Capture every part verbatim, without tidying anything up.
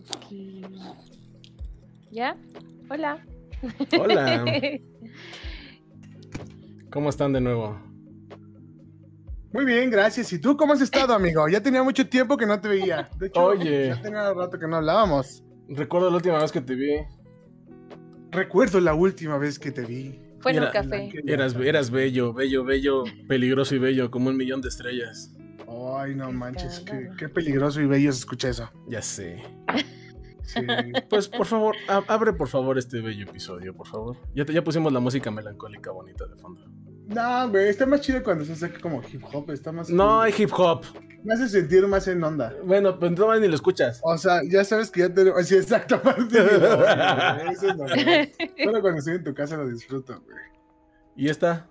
Tuki. ¿Ya? Hola. Hola. ¿Cómo están de nuevo? Muy bien, gracias. ¿Y tú cómo has estado, amigo? Ya tenía mucho tiempo que no te veía. De hecho, Oye. ya tenía rato que no hablábamos. Recuerdo la última vez que te vi. Recuerdo la última vez que te vi. Fue en un café. Eras, eras bello, bello, bello, peligroso y bello, como un millón de estrellas. Ay, no manches, qué, qué peligroso y bello se escucha eso. Ya sé. Sí. Pues, por favor, abre por favor este bello episodio, por favor. Ya, te, ya pusimos la música melancólica bonita de fondo. No, güey, está más chido cuando se hace como hip hop, está más... No, hay hip hop. Me hace sentir más en onda. Bueno, pues no más ni lo escuchas. O sea, ya sabes que ya tenemos... Sí, exacto. Eso es normal. Solo cuando estoy en tu casa lo disfruto, güey. ¿Y esta?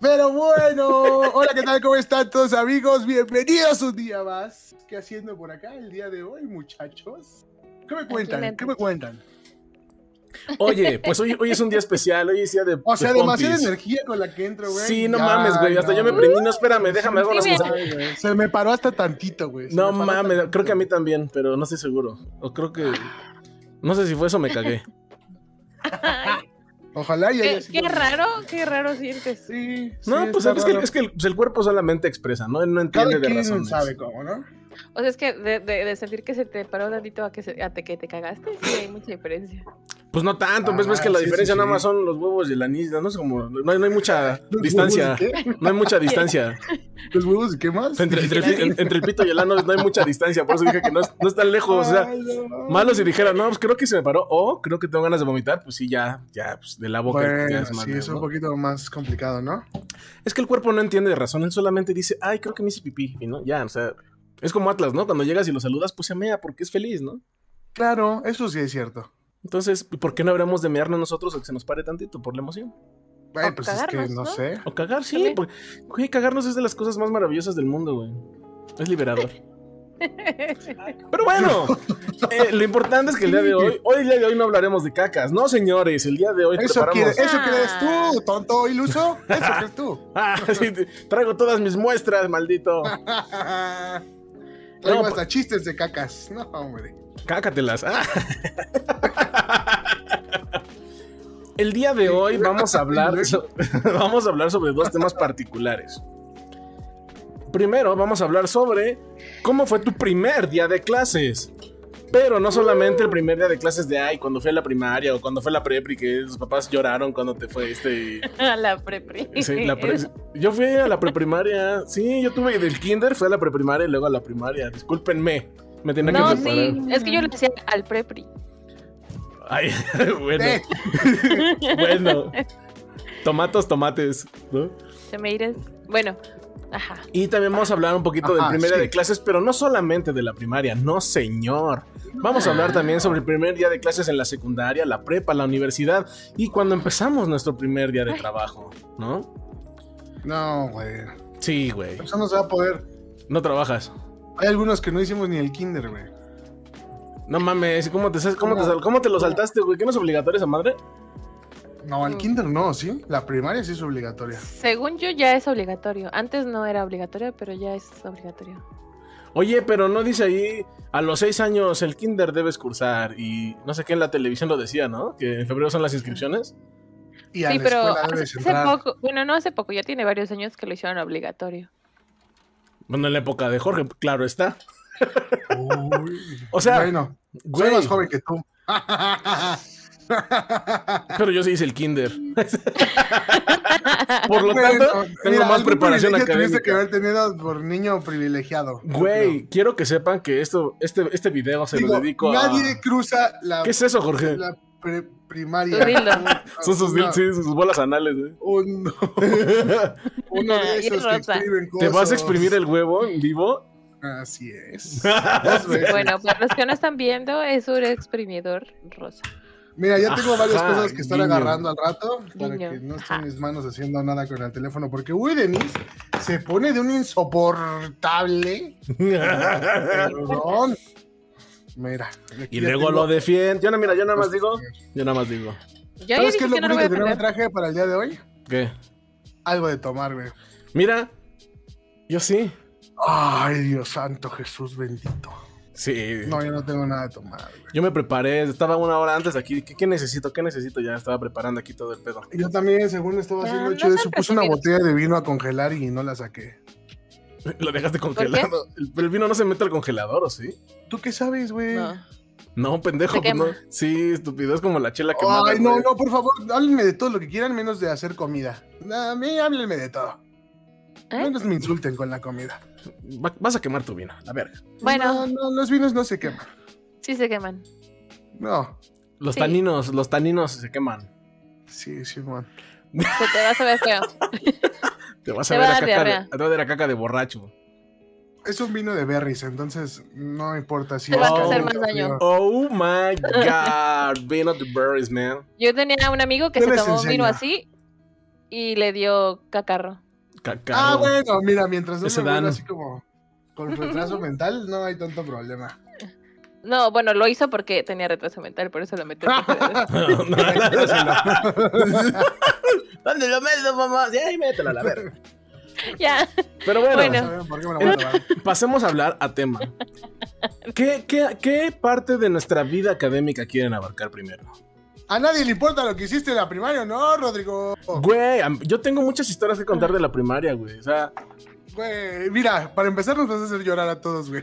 Pero bueno, hola, ¿qué tal? ¿Cómo están todos, amigos? Bienvenidos un día más. ¿Qué haciendo por acá el día de hoy, muchachos? ¿Qué me cuentan? ¿Qué me cuentan? Oye, pues hoy, hoy es un día especial, hoy es día de... O sea, de demasiada energía con la que entro, güey. Sí, no ya, mames, güey, hasta no. yo me prendí, no, espérame, déjame, hago las cosas. Se me paró hasta tantito, güey. No mames, creo tantito. que a mí también, pero no estoy seguro. O creo que... No sé si fue eso, me cagué. Ojalá y haya sido. Qué raro, qué raro sientes. Sí, sí, no, pues es que, es que el, el cuerpo solamente expresa, ¿no? Él no entiende de razones. Sabe cómo, ¿no? O sea, es que de, de, de sentir que se te paró tantito a que, se, a te, que te cagaste, sí hay mucha diferencia. Pues no tanto, ah, pues ves que la sí, diferencia sí, nada más sí. son los huevos y la anís, ¿no? Es como, no hay, no hay mucha distancia, no hay mucha distancia. ¿Los huevos y qué más? Entre, entre, el, entre el pito y el ano no hay mucha distancia, por eso dije que no es, no es tan lejos, o sea, ay, no. malo si dijera, no, pues creo que se me paró, o creo que tengo ganas de vomitar, pues sí, ya, ya, pues de la boca. Bueno, ya es más sí, es un ¿no? poquito más complicado, ¿no? Es que el cuerpo no entiende de razón, él solamente dice, ay, creo que me hice pipí, y no, ya, o sea, es como Atlas, ¿no? Cuando llegas y lo saludas, pues se mea porque es feliz, ¿no? Claro, eso sí es cierto. Entonces, ¿por qué no habremos de mearnos nosotros o que se nos pare tantito por la emoción? Ay, pues es que no sé. O cagar, sí. Porque, güey, cagarnos es de las cosas más maravillosas del mundo, güey. Es liberador. Pero bueno, eh, lo importante es que el día de hoy, hoy el día de hoy no hablaremos de cacas, no señores, el día de hoy eso preparamos... Quiere, eso crees tú, tonto iluso, eso crees tú. Ah, sí, traigo todas mis muestras, maldito. Traigo no, hasta chistes de cacas, no hombre. Cácatelas. Ah. El día de hoy vamos a hablar so vamos a hablar sobre dos temas particulares. Primero vamos a hablar sobre cómo fue tu primer día de clases. Pero no solamente el primer día de clases de ay, cuando fui a la primaria o cuando fue la prepri, que los papás lloraron cuando te fuiste. A la prepri. Sí, la pre yo fui a la preprimaria. Sí, yo tuve del kinder, fui a la preprimaria y luego a la primaria. Discúlpenme, me tenía no, que preparar. No, sí, es que yo le decía al prepri. Ay, bueno. Bueno. Tomatos, tomates, ¿no? Tomatoes. Bueno. Ajá. Y también vamos a hablar un poquito Ajá, del primer sí. día de clases, pero no solamente de la primaria, no señor. Vamos a hablar también sobre el primer día de clases en la secundaria, la prepa, la universidad y cuando empezamos nuestro primer día de trabajo, ¿no? No, güey. Sí, güey. Eso no se va a poder. No trabajas. Hay algunos que no hicimos ni el kinder, güey. No mames, ¿cómo te, cómo no. te, cómo te lo saltaste, güey? ¿Qué no es obligatorio esa madre? No, el kinder no, ¿sí? La primaria sí es obligatoria. Según yo ya es obligatorio. Antes no era obligatorio, pero ya es obligatorio. Oye, pero no dice ahí, a los seis años el kinder debes cursar. Y no sé qué en la televisión lo decía, ¿no? Que en febrero son las inscripciones. Y a sí, la pero hace, hace poco, bueno, no hace poco, ya tiene varios años que lo hicieron obligatorio. Bueno, en la época de Jorge, claro está. Uy, o sea, bueno, güey, soy más joven que tú. Pero yo sí hice el kinder. Por lo bueno, tanto, tengo mira, más preparación académica. Tuviste que haber tenido por niño privilegiado. Güey, no. quiero que sepan que esto, este, este video se Digo, lo dedico nadie a... Nadie cruza la... ¿Qué es eso, Jorge? La primaria. Son sus, no. sí, sus bolas anales, ¿eh? Oh, no. Uno de esos que escriben cosas. ¿Te vas a exprimir el huevo en vivo? Así es. Bueno, para los que no están viendo, es un exprimidor rosa. Mira, ya tengo Ajá, varias cosas que estar niño. agarrando al rato para niño. que no estén Ajá. mis manos haciendo nada con el teléfono, porque uy, Denise se pone de un insoportable. Perdón. Mira. Y luego tengo... lo defiende. Yo no, mira, yo nada más digo. Yo nada más digo. Ya ¿Sabes qué es lo que no único que no me traje para el día de hoy? ¿Qué? Algo de tomar, güey. Mira, yo sí. Ay, Dios santo, Jesús bendito. Sí. No, yo no tengo nada de tomar, güey. Yo me preparé, estaba una hora antes aquí. ¿Qué, qué necesito? ¿Qué necesito? Ya estaba preparando aquí todo el pedo. Yo también, según estaba haciendo hecho eso, puse una botella de vino a congelar y no la saqué. ¿Lo dejaste congelado? ¿El, el vino no se mete al congelador, ¿o sí? ¿Tú qué sabes, güey? No. No, pendejo, no. Sí, estúpido, es como la chela quemada. Ay, no, no, por favor, háblenme de todo lo que quieran, menos de hacer comida. A mí háblenme de todo. ¿Eh? Menos me insulten con la comida. Va, vas a quemar tu vino, a ver. Bueno. No, no, los vinos no se queman. Sí se queman. No. Los sí. taninos, los taninos se queman. Sí, sí, man. Te, te vas a ver feo. Te vas a te ver va a, caca, a, a ver a caca de borracho. Es un vino de berries, entonces no importa si... Te vas a hacer más daño. Oh my God, vino de berries, man. Yo tenía un amigo que se tomó enseña? un vino así y le dio cacarro. Cacarro. Ah, bueno, mira, mientras no se dan así como con retraso mental, no hay tanto problema. No, bueno, lo hizo porque tenía retraso mental, por eso lo metió. no, no, ¿Dónde lo meto, mamá? Sí, ahí mételo a la verga. Ya. Pero bueno, bueno. ¿Por qué me lo voy a pasemos a hablar a tema. ¿Qué, qué, ¿Qué parte de nuestra vida académica quieren abarcar primero? A nadie le importa lo que hiciste en la primaria, ¿no, Rodrigo? Güey, yo tengo muchas historias que contar de la primaria, güey. O sea... Güey, mira, para empezar nos vas a hacer llorar a todos, güey.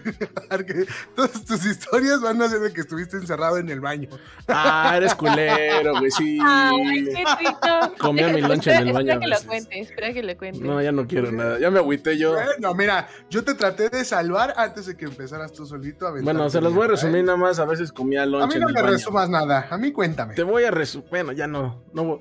Porque todas tus historias van a ser de que estuviste encerrado en el baño. Ah, eres culero, güey, sí. Ay, qué rico. Comía mi lonche en el baño. Espera que lo cuente, espera que lo cuente. No, ya no quiero nada, ya me agüité yo. Bueno, mira, yo te traté de salvar antes de que empezaras tú solito a vender. Bueno, se los voy a resumir nada más, a veces comía lonche en el baño. A mí no me resumas nada, a mí cuéntame. Te voy a resumir, bueno, ya no, no voy...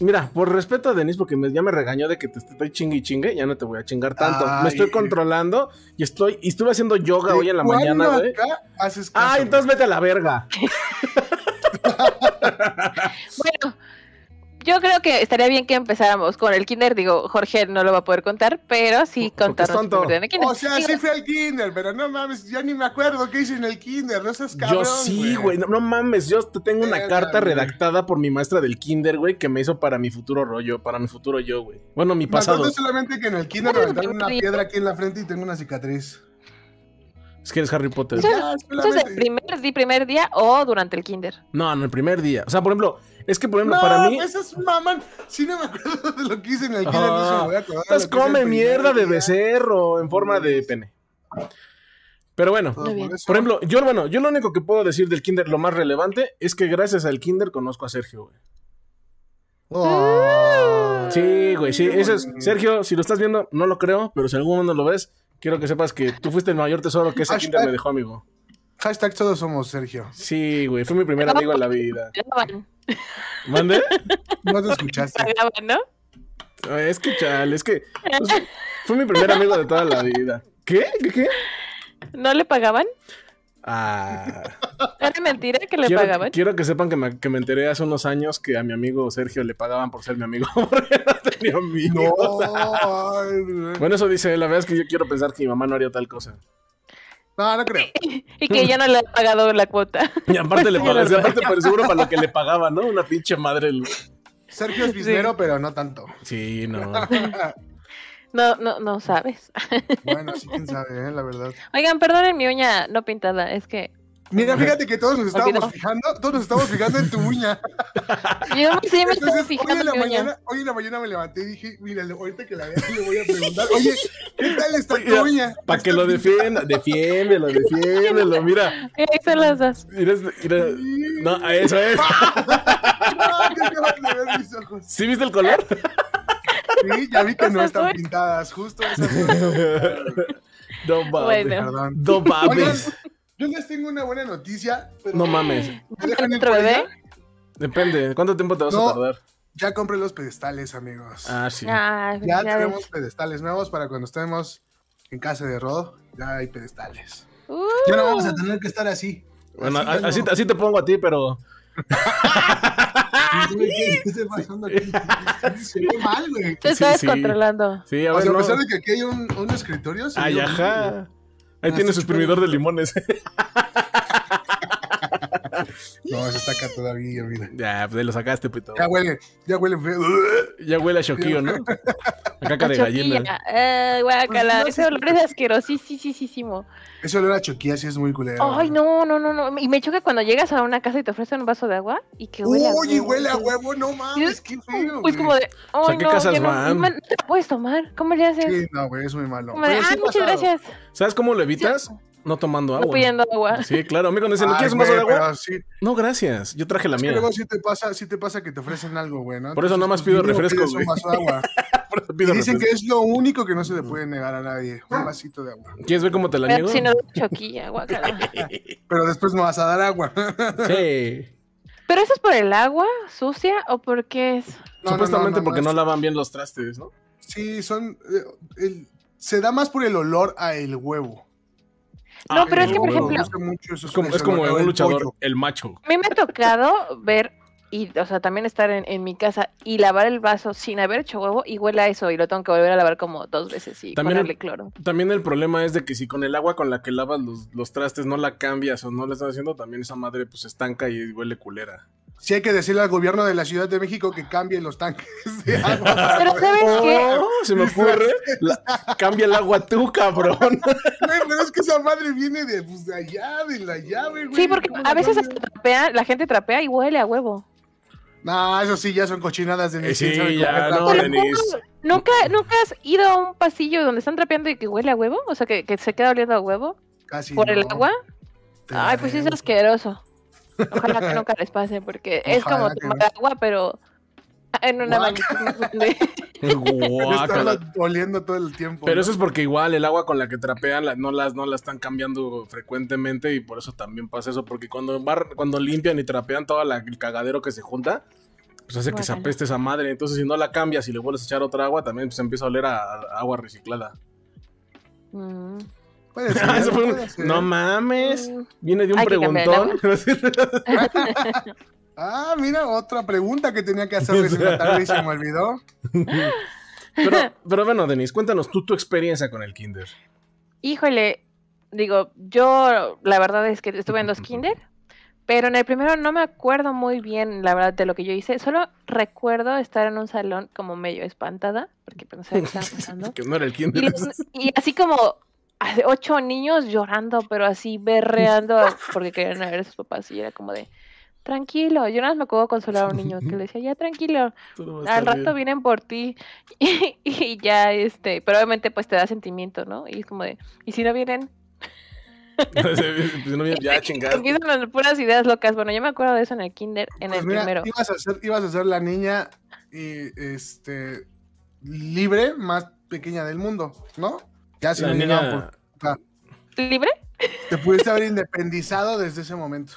Mira, por respeto a Denise, porque me, ya me regañó de que te estoy chingue y chingue, ya no te voy a chingar tanto. Ay. Me estoy controlando y estoy y estuve haciendo yoga hoy en la mañana, güey. Ah, entonces vete a la verga. Bueno, yo creo que estaría bien que empezáramos con el kinder. Digo, Jorge no lo va a poder contar, pero sí contarnos. O sea, sí fui al kinder, pero no mames, ya ni me acuerdo qué hice en el kinder, no seas cabrón. Yo sí, güey, no, no mames, yo te tengo una carta redactada por mi maestra del kinder, güey, que me hizo para mi futuro rollo, para mi futuro yo, güey. Bueno, mi pasado. No, solamente que en el kinder me aventaron una piedra aquí en la frente y tengo una cicatriz. Es que eres Harry Potter. ¿Eso es, eso es el primer, primer día o durante el kinder? No, no, el primer día. O sea, por ejemplo, es que por ejemplo no, para mí... esas maman. Si no me acuerdo de lo que hice en el kinder, oh, no se me voy a acordar. Entonces come mierda de becerro en forma de pene. Pero bueno, por ejemplo, yo, bueno, yo lo único que puedo decir del kinder, lo más relevante, es que gracias al kinder conozco a Sergio, güey. Oh. Sí, güey, sí. Eso es. Sergio, si lo estás viendo, no lo creo, pero si algún mundo lo ves... Quiero que sepas que tú fuiste el mayor tesoro que ese hashtag, kinder me dejó, amigo. Hashtag todos somos Sergio. Sí, güey, fue mi primer amigo en la vida. ¿Mande? No te escuchaste. ¿No? Es que chale, es que pues, fue mi primer amigo de toda la vida. ¿Qué? ¿Qué? ¿Qué? ¿No le pagaban? Ah. ¿Era mentira que le quiero, pagaban? Quiero que sepan que me, que me enteré hace unos años que a mi amigo Sergio le pagaban por ser mi amigo. Porque no tenía amigos. No. Bueno, eso dice, la verdad es que yo quiero pensar que mi mamá no haría tal cosa. No, no creo. Y, y que ya no le ha pagado la cuota. Y aparte le pagaba, aparte por seguro para lo que le pagaba, ¿no? Una pinche madre. Sergio es bisnero, sí, pero no tanto. Sí, no. No, no, no sabes. Bueno, sí, quién sabe, ¿eh? La verdad. Oigan, perdonen mi uña no pintada, es que... Mira, fíjate que todos nos estábamos no. fijando, todos nos estábamos fijando en tu uña. Yo sí me estaba fijando hoy en la mi mañana, uña. Hoy en la mañana me levanté y dije, mira, ahorita que la vea le voy a preguntar, oye, ¿qué tal está oye, tu uña? Para que lo defienda, defiéndelo, defiéndelo, mira. Ahí están las dos. Mira, mira. No, eso es. ¡Ah! No, que de ver mis ojos. ¿Sí viste el color? Sí, ya vi que no están pintadas, justo esas dos. Don Babes, perdón. Don Babes. Yo les tengo una buena noticia. Pero no mames. ¿Otro bebé? Depende, ¿cuánto tiempo te vas no, a tardar? Ya compré los pedestales, amigos. Ah, sí. Ah, ya tenemos pedestales nuevos para cuando estemos en casa de Rod. Ya hay pedestales. Uh. Ya no vamos a tener que estar así. Bueno, así, así, no. así te pongo a ti, pero... ¿Qué está pasando aquí? Se ve mal, güey. Te estás descontrolando. Sí, a ver, a pesar de que aquí hay un, un escritorio. Ay, ajá. Ahí tiene su exprimidor de limones. No, eso está acá todavía, mira. Ya, pues lo sacaste, pito. Ya huele, ya huele feo. Ya huele a choquillo, ¿no? La caca de gallina. Ay, guácala, ese olor es asquerosísimo. Ese olor a choquilla sí es muy culero. Ay, no, no, no, no. Y me choca cuando llegas a una casa y te ofrecen un vaso de agua y que huele. Oye, huele a huevo, no mames, qué feo. Pues como de, oh, o sea, ¿qué no, casas van? No, no te puedes tomar. ¿Cómo le haces? Sí, no, güey, es muy malo. Como de, ah, sí, muchas gracias. ¿Sabes cómo lo evitas? Sí. No tomando agua. No pidiendo agua. Sí, claro. A mí cuando dicen, ¿no quieres un vaso de agua? Sí. No, gracias. Yo traje la es mía. Pero luego sí te pasa, sí te pasa que te ofrecen algo, güey, ¿no? Por eso nada más pido refrescos, güey. Dicen refresco. Que es lo único que no se le puede negar a nadie. Un vasito de agua. ¿Quieres ver cómo te la niego? Si no, choquilla, guacala. Pero después me vas a dar agua. Sí. ¿Pero eso es por el agua sucia o por qué es? No, Supuestamente no, no, no, porque no, no lavan bien los trastes, ¿no? Sí, son... Eh, el, se da más por el olor a el huevo. No, ah, pero es que, por ejemplo, es como, es como un luchador, pollo. El macho. A mí me ha tocado ver, y, o sea, también estar en, en mi casa y lavar el vaso sin haber hecho huevo y huele a eso y lo tengo que volver a lavar como dos veces y también ponerle el, cloro. También el problema es de que si con el agua con la que lavas los, los trastes no la cambias o no la estás haciendo, también esa madre pues estanca y huele culera. Sí hay que decirle al gobierno de la Ciudad de México que cambie los tanques de agua. Pero ¿sabes oh, qué? Se me ocurre. La, cambia el agua tú, cabrón. Güey, pero es que esa madre viene de, pues, de allá, de la llave, güey. Sí, porque a veces hasta trapea, la gente trapea y huele a huevo. No, eso sí, ya son cochinadas de Denise. Sí, sí ya, no, Denise. ¿Nunca, ¿Nunca has ido a un pasillo donde están trapeando y que huele a huevo? O sea, que, que se queda oliendo a huevo. Casi ¿Por no. el agua? Te Ay, pues sí es asqueroso. Ojalá que nunca les pase, porque Ojalá es como tomar no. agua, pero en una bañera. Está oliendo todo el tiempo. Pero ¿no? eso es porque igual el agua con la que trapean la, no, las, no la están cambiando frecuentemente y por eso también pasa eso, porque cuando, bar, cuando limpian y trapean todo la, el cagadero que se junta, pues hace bueno. que se apeste esa madre. Entonces si no la cambias y le vuelves a echar otra agua, también se pues, empieza a oler a, a agua reciclada. Mm. Ser, fue un... No mames, viene de un Hay preguntón. Ah, mira, otra pregunta que tenía que hacerles en la tarde y se me olvidó. Pero, pero bueno, Denise, cuéntanos tú tu experiencia con el kinder. Híjole, digo, yo la verdad es que estuve en dos kinder, pero en el primero no me acuerdo muy bien, la verdad, de lo que yo hice. Solo recuerdo estar en un salón como medio espantada, porque pensé que estaba pasando. Que no era el kinder. Y, y así como... Hace ocho niños llorando, pero así berreando porque querían ver a sus papás y era como de, tranquilo. Yo nada más me acuerdo consolar a un niño que le decía, ya tranquilo, al rato bien. vienen por ti y, y ya este, pero obviamente pues te da sentimiento, ¿no? Y es como de, ¿y si no vienen? No, ya chingaste. Empiezan puras ideas locas. Bueno, yo me acuerdo de eso en el kinder, en pues el mira, primero. Ibas a ser, ibas a ser la niña y, este, libre más pequeña del mundo, ¿no? Ya se niña... por... ah. ¿Libre? Te pudiste haber independizado desde ese momento.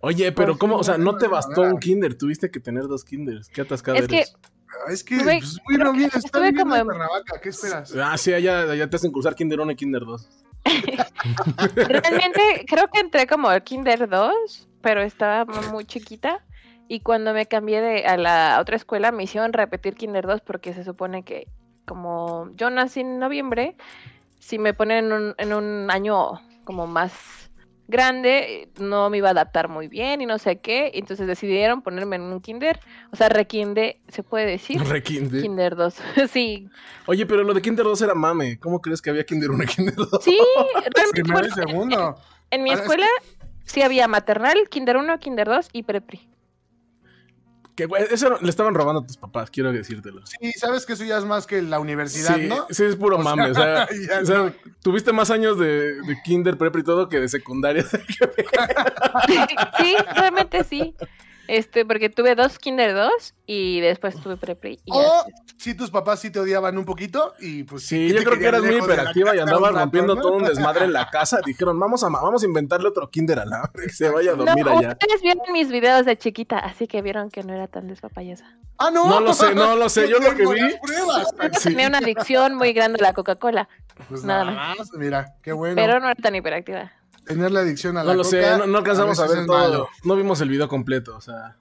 Oye, pero pues, ¿cómo? O sea, no te bastó un kinder, tuviste que tener dos kinders. ¿Qué atascada eres? Que... Es que, estuve... pues, bueno, mira, está bien como... en Cuernavaca, ¿qué esperas? Ah, sí, allá, allá te hacen cursar kinder uno y kinder dos. Realmente, creo que entré como al kinder dos, pero estaba muy chiquita. Y cuando me cambié de, a la otra escuela, me hicieron repetir kinder dos porque se supone que como yo nací en noviembre, si me ponen en un, en un año como más grande, no me iba a adaptar muy bien y no sé qué, entonces decidieron ponerme en un kinder, o sea, rekinder, ¿se puede decir? Rekinder. Kinder dos, sí. Oye, pero lo de kinder dos era mame, ¿cómo crees que había kinder uno y kinder dos? Sí, realmente. Primero y segundo. En, en mi Ahora escuela es que... sí había maternal, kinder uno, kinder dos y prepri. Que, eso le estaban robando a tus papás, quiero decírtelo. Sí, sabes que eso ya es más que la universidad, sí, ¿no? Sí, es puro o mame. Sea, o sea, o sea no. Tuviste más años de, de kinder, prep y todo que de secundaria. Sí, realmente sí. Este, porque tuve dos kinder dos y después tuve prepri. O oh, si sí, tus papás sí te odiaban un poquito y pues sí. Yo creo que eras muy hiperactiva y andabas rompiendo todo un desmadre en la casa. Dijeron, vamos a vamos a inventarle otro kinder a la que se vaya a dormir no, allá. Ustedes vieron mis videos de chiquita, así que vieron que no era tan despapayosa. Ah, no. No lo sé, no lo sé. Yo lo que vi. Sí. Tenía una adicción muy grande a la Coca-Cola. Pues nada, nada más. Mira, qué bueno. Pero no era tan hiperactiva. Tener la adicción a la coca. No lo sé, no, no alcanzamos a ver todo. No vimos el video completo, o sea.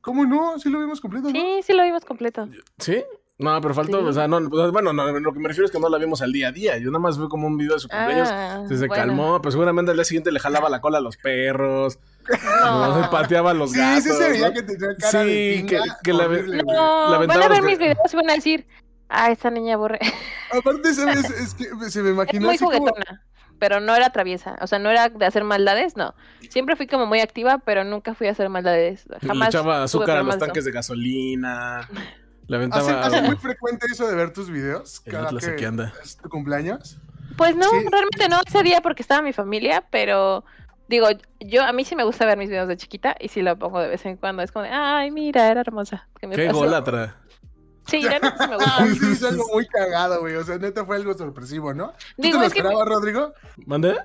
¿Cómo no? ¿Sí lo vimos completo? ¿No? Sí, sí lo vimos completo. ¿Sí? No, pero faltó, sí. o sea, no, bueno, no, lo que me refiero es que no la vimos al día a día. Yo nada más fue como un video de su cumpleaños. Ah, se, se bueno. calmó, pero seguramente al día siguiente le jalaba la cola a los perros. No, no se pateaba a los sí, gatos. Sí, se veía ¿no? que tenía cara sí, de pinga. Sí, que, que la, no, la aventaba. Van a ver mis videos y van a decir... Ah, esa niña aburre. Aparte, ¿sabes? Es que se me imaginó así como... muy juguetona, pero no era traviesa. O sea, no era de hacer maldades, no. Siempre fui como muy activa, pero nunca fui a hacer maldades. Jamás. Le echaba azúcar a los tanques de gasolina. Le aventaba... ¿Hace muy frecuente eso de ver tus videos? Cada que, que anda. ¿Es tu cumpleaños? Pues no, sí. Realmente no. Ese día porque estaba mi familia, pero... Digo, yo a mí sí me gusta ver mis videos de chiquita y sí lo pongo de vez en cuando. Es como de, ay, mira, era hermosa. ¿Qué me pasó? Golatra. Sí, ya no sí me gusta. Sí, es algo muy cagado, güey. O sea, neta fue algo sorpresivo, ¿no? ¿Tú Digo, te lo es esperabas, que... Rodrigo? ¿Mandé?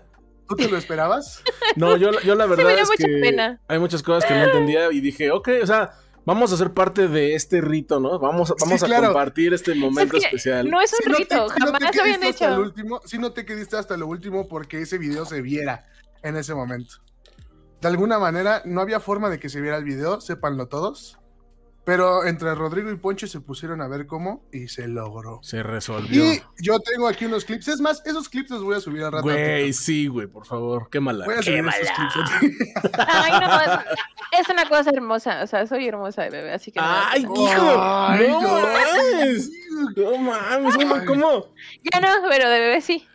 ¿Tú te lo esperabas? No, yo, yo la verdad es mucha que pena. Hay muchas cosas que no entendía y dije, ok, o sea... Vamos a ser parte de este rito, ¿no? Vamos, vamos sí, claro. a compartir este momento es que especial. No es un si rito, no te, si jamás no lo habían hecho. El último, si no te quedaste hasta lo último porque ese video se viera en ese momento. De alguna manera, no había forma de que se viera el video, sépanlo todos. Pero entre Rodrigo y Poncho se pusieron a ver cómo y se logró. Se resolvió. Y yo tengo aquí unos clips. Es más, esos clips los voy a subir al rato. Güey, sí, güey, por favor. Qué mala. Voy a subir esos clips. Ay, no, es una cosa hermosa. O sea, soy hermosa de bebé, así que... ¡Ay, no, hijo! ¡Ay, no, no mames! ¡No mames! ¿Cómo? Ya no, pero de bebé sí.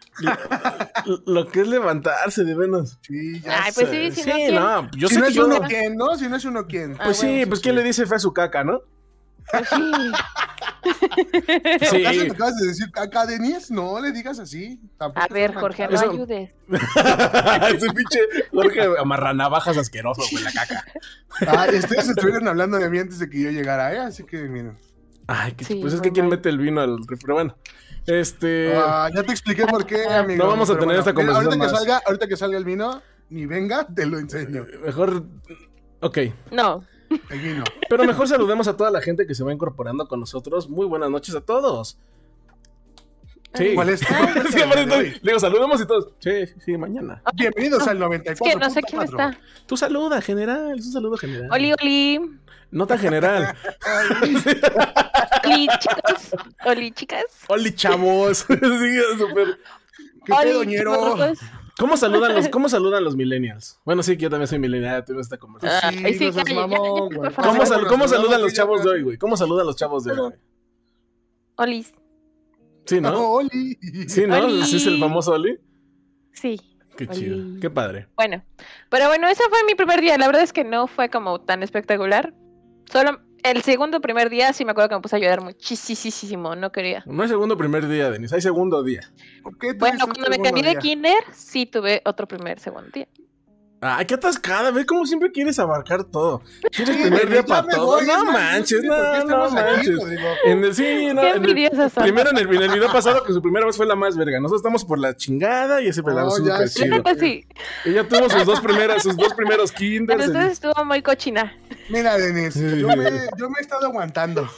Lo que es levantarse de menos. Sí, ya Ay, pues sé. sí, si no, sí, ¿quién? no yo si sé no es que uno quien, ¿no? Si no es uno quien. Pues ah, sí, bueno, pues sí. ¿Quién le dice fe a su caca, no? Pues sí. sí. ¿Acaso te acabas de decir caca, Denise? No le digas así. Tampoco a ver, Jorge, no ayudes. Ese pinche Jorge amarranavajas asqueroso, güey, la caca. Ah, ustedes estuvieron hablando de mí antes de que yo llegara, ¿eh? Así que, miren. Ay, que, sí, pues es que quien mete el vino al refri, pero bueno. Este... Ah, ya te expliqué por qué, amigo. No vamos a tener bueno, esta conversación ahorita más. Que salga, ahorita que salga el vino, ni venga, te lo enseño. Mejor... Ok. No. El vino. Pero mejor saludemos a toda la gente que se va incorporando con nosotros. Muy buenas noches a todos. Sí. ¿Cuál es? Le digo, saludemos y todos. Sí, sí, mañana. Bienvenidos al noventa y cuatro. Es que no sé quién está. Tú saluda, general. Es un saludo general. Oli, oli. Nota general. Oli, chicos. Oli, chicas. Oli, chavos. Sí, súper. Qué pedoñero. ¿Cómo saludan los, cómo saludan los millennials? Bueno, sí, que yo también soy millennial, tuve esta conversación. Sí, sí, no claro, mamón, ya, ya, ya, ¿Cómo, sal, ¿Cómo saludan los chavos de hoy, güey? ¿Cómo saludan los chavos de hoy, güey? Olis. Sí, ¿no? Oh, Oli. Sí, ¿no? Oli. ¿Sí es el famoso Oli? Sí. Qué Oli. Chido, qué padre. Bueno, pero bueno, ese fue mi primer día. La verdad es que no fue como tan espectacular. Solo el segundo primer día sí me acuerdo que me puse a llorar muchísimo. No quería. No hay segundo primer día, Denise, hay segundo día. ¿Por qué bueno, cuando me cambié día? de kinder, sí tuve otro primer, segundo día. Ay, qué atascada, ¿ves cómo siempre quieres abarcar todo? Quieres primer día para todo. No manches, no, no manches. En el, sí, no, en el, primero en el, en el video pasado, que su primera vez fue la más verga. Nosotros estamos por la chingada y ese pelado oh, súper chido. Sí. Ella tuvo sus dos primeras, sus dos primeros kinders. Pero entonces en... estuvo muy cochina. Mira, Denise, sí, yo, me, yo me he estado aguantando.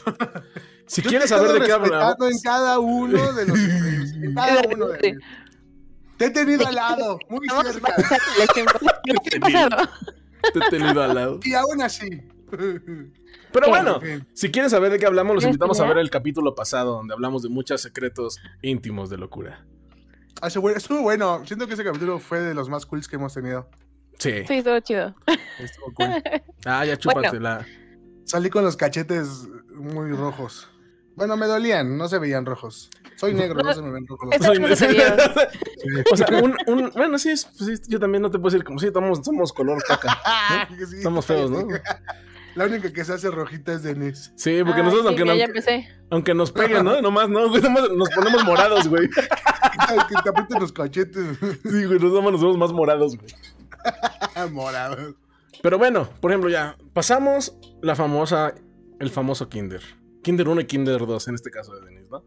Si yo quieres saber de qué hablamos. En cada uno de los en cada uno de ellos. Te he tenido al lado, muy cerca. Te he tenido, te he tenido al lado. Y aún así. Pero bueno, si quieren saber de qué hablamos, los invitamos a ver el capítulo pasado, donde hablamos de muchos secretos íntimos de locura. Estuvo bueno, siento que ese capítulo fue de los más cools que hemos tenido. Sí. Sí, estuvo chido. Estuvo cool. Ah, ya chúpatela. Bueno. Salí con los cachetes muy rojos. Bueno, me dolían, no se veían rojos. Soy negro, no, no se me ven rojos. Soy negro. Sí. O sea, un, un, bueno, sí, sí, yo también no te puedo decir como si sí, somos, somos color caca, ¿no? Sí, estamos feos, ¿no? La única que se hace rojita es Denise. Sí, porque Ay, nosotros, sí, aunque, ya aunque, aunque nos peguen, ¿no? Nomás, no, güey, nomás nos ponemos morados, güey. Que te aprieten los cachetes. Sí, güey, nosotros nos vemos más morados, güey. Morados. Pero bueno, por ejemplo, ya pasamos la famosa, el famoso kinder. Kinder uno y Kinder dos, en este caso de Denise, ¿no?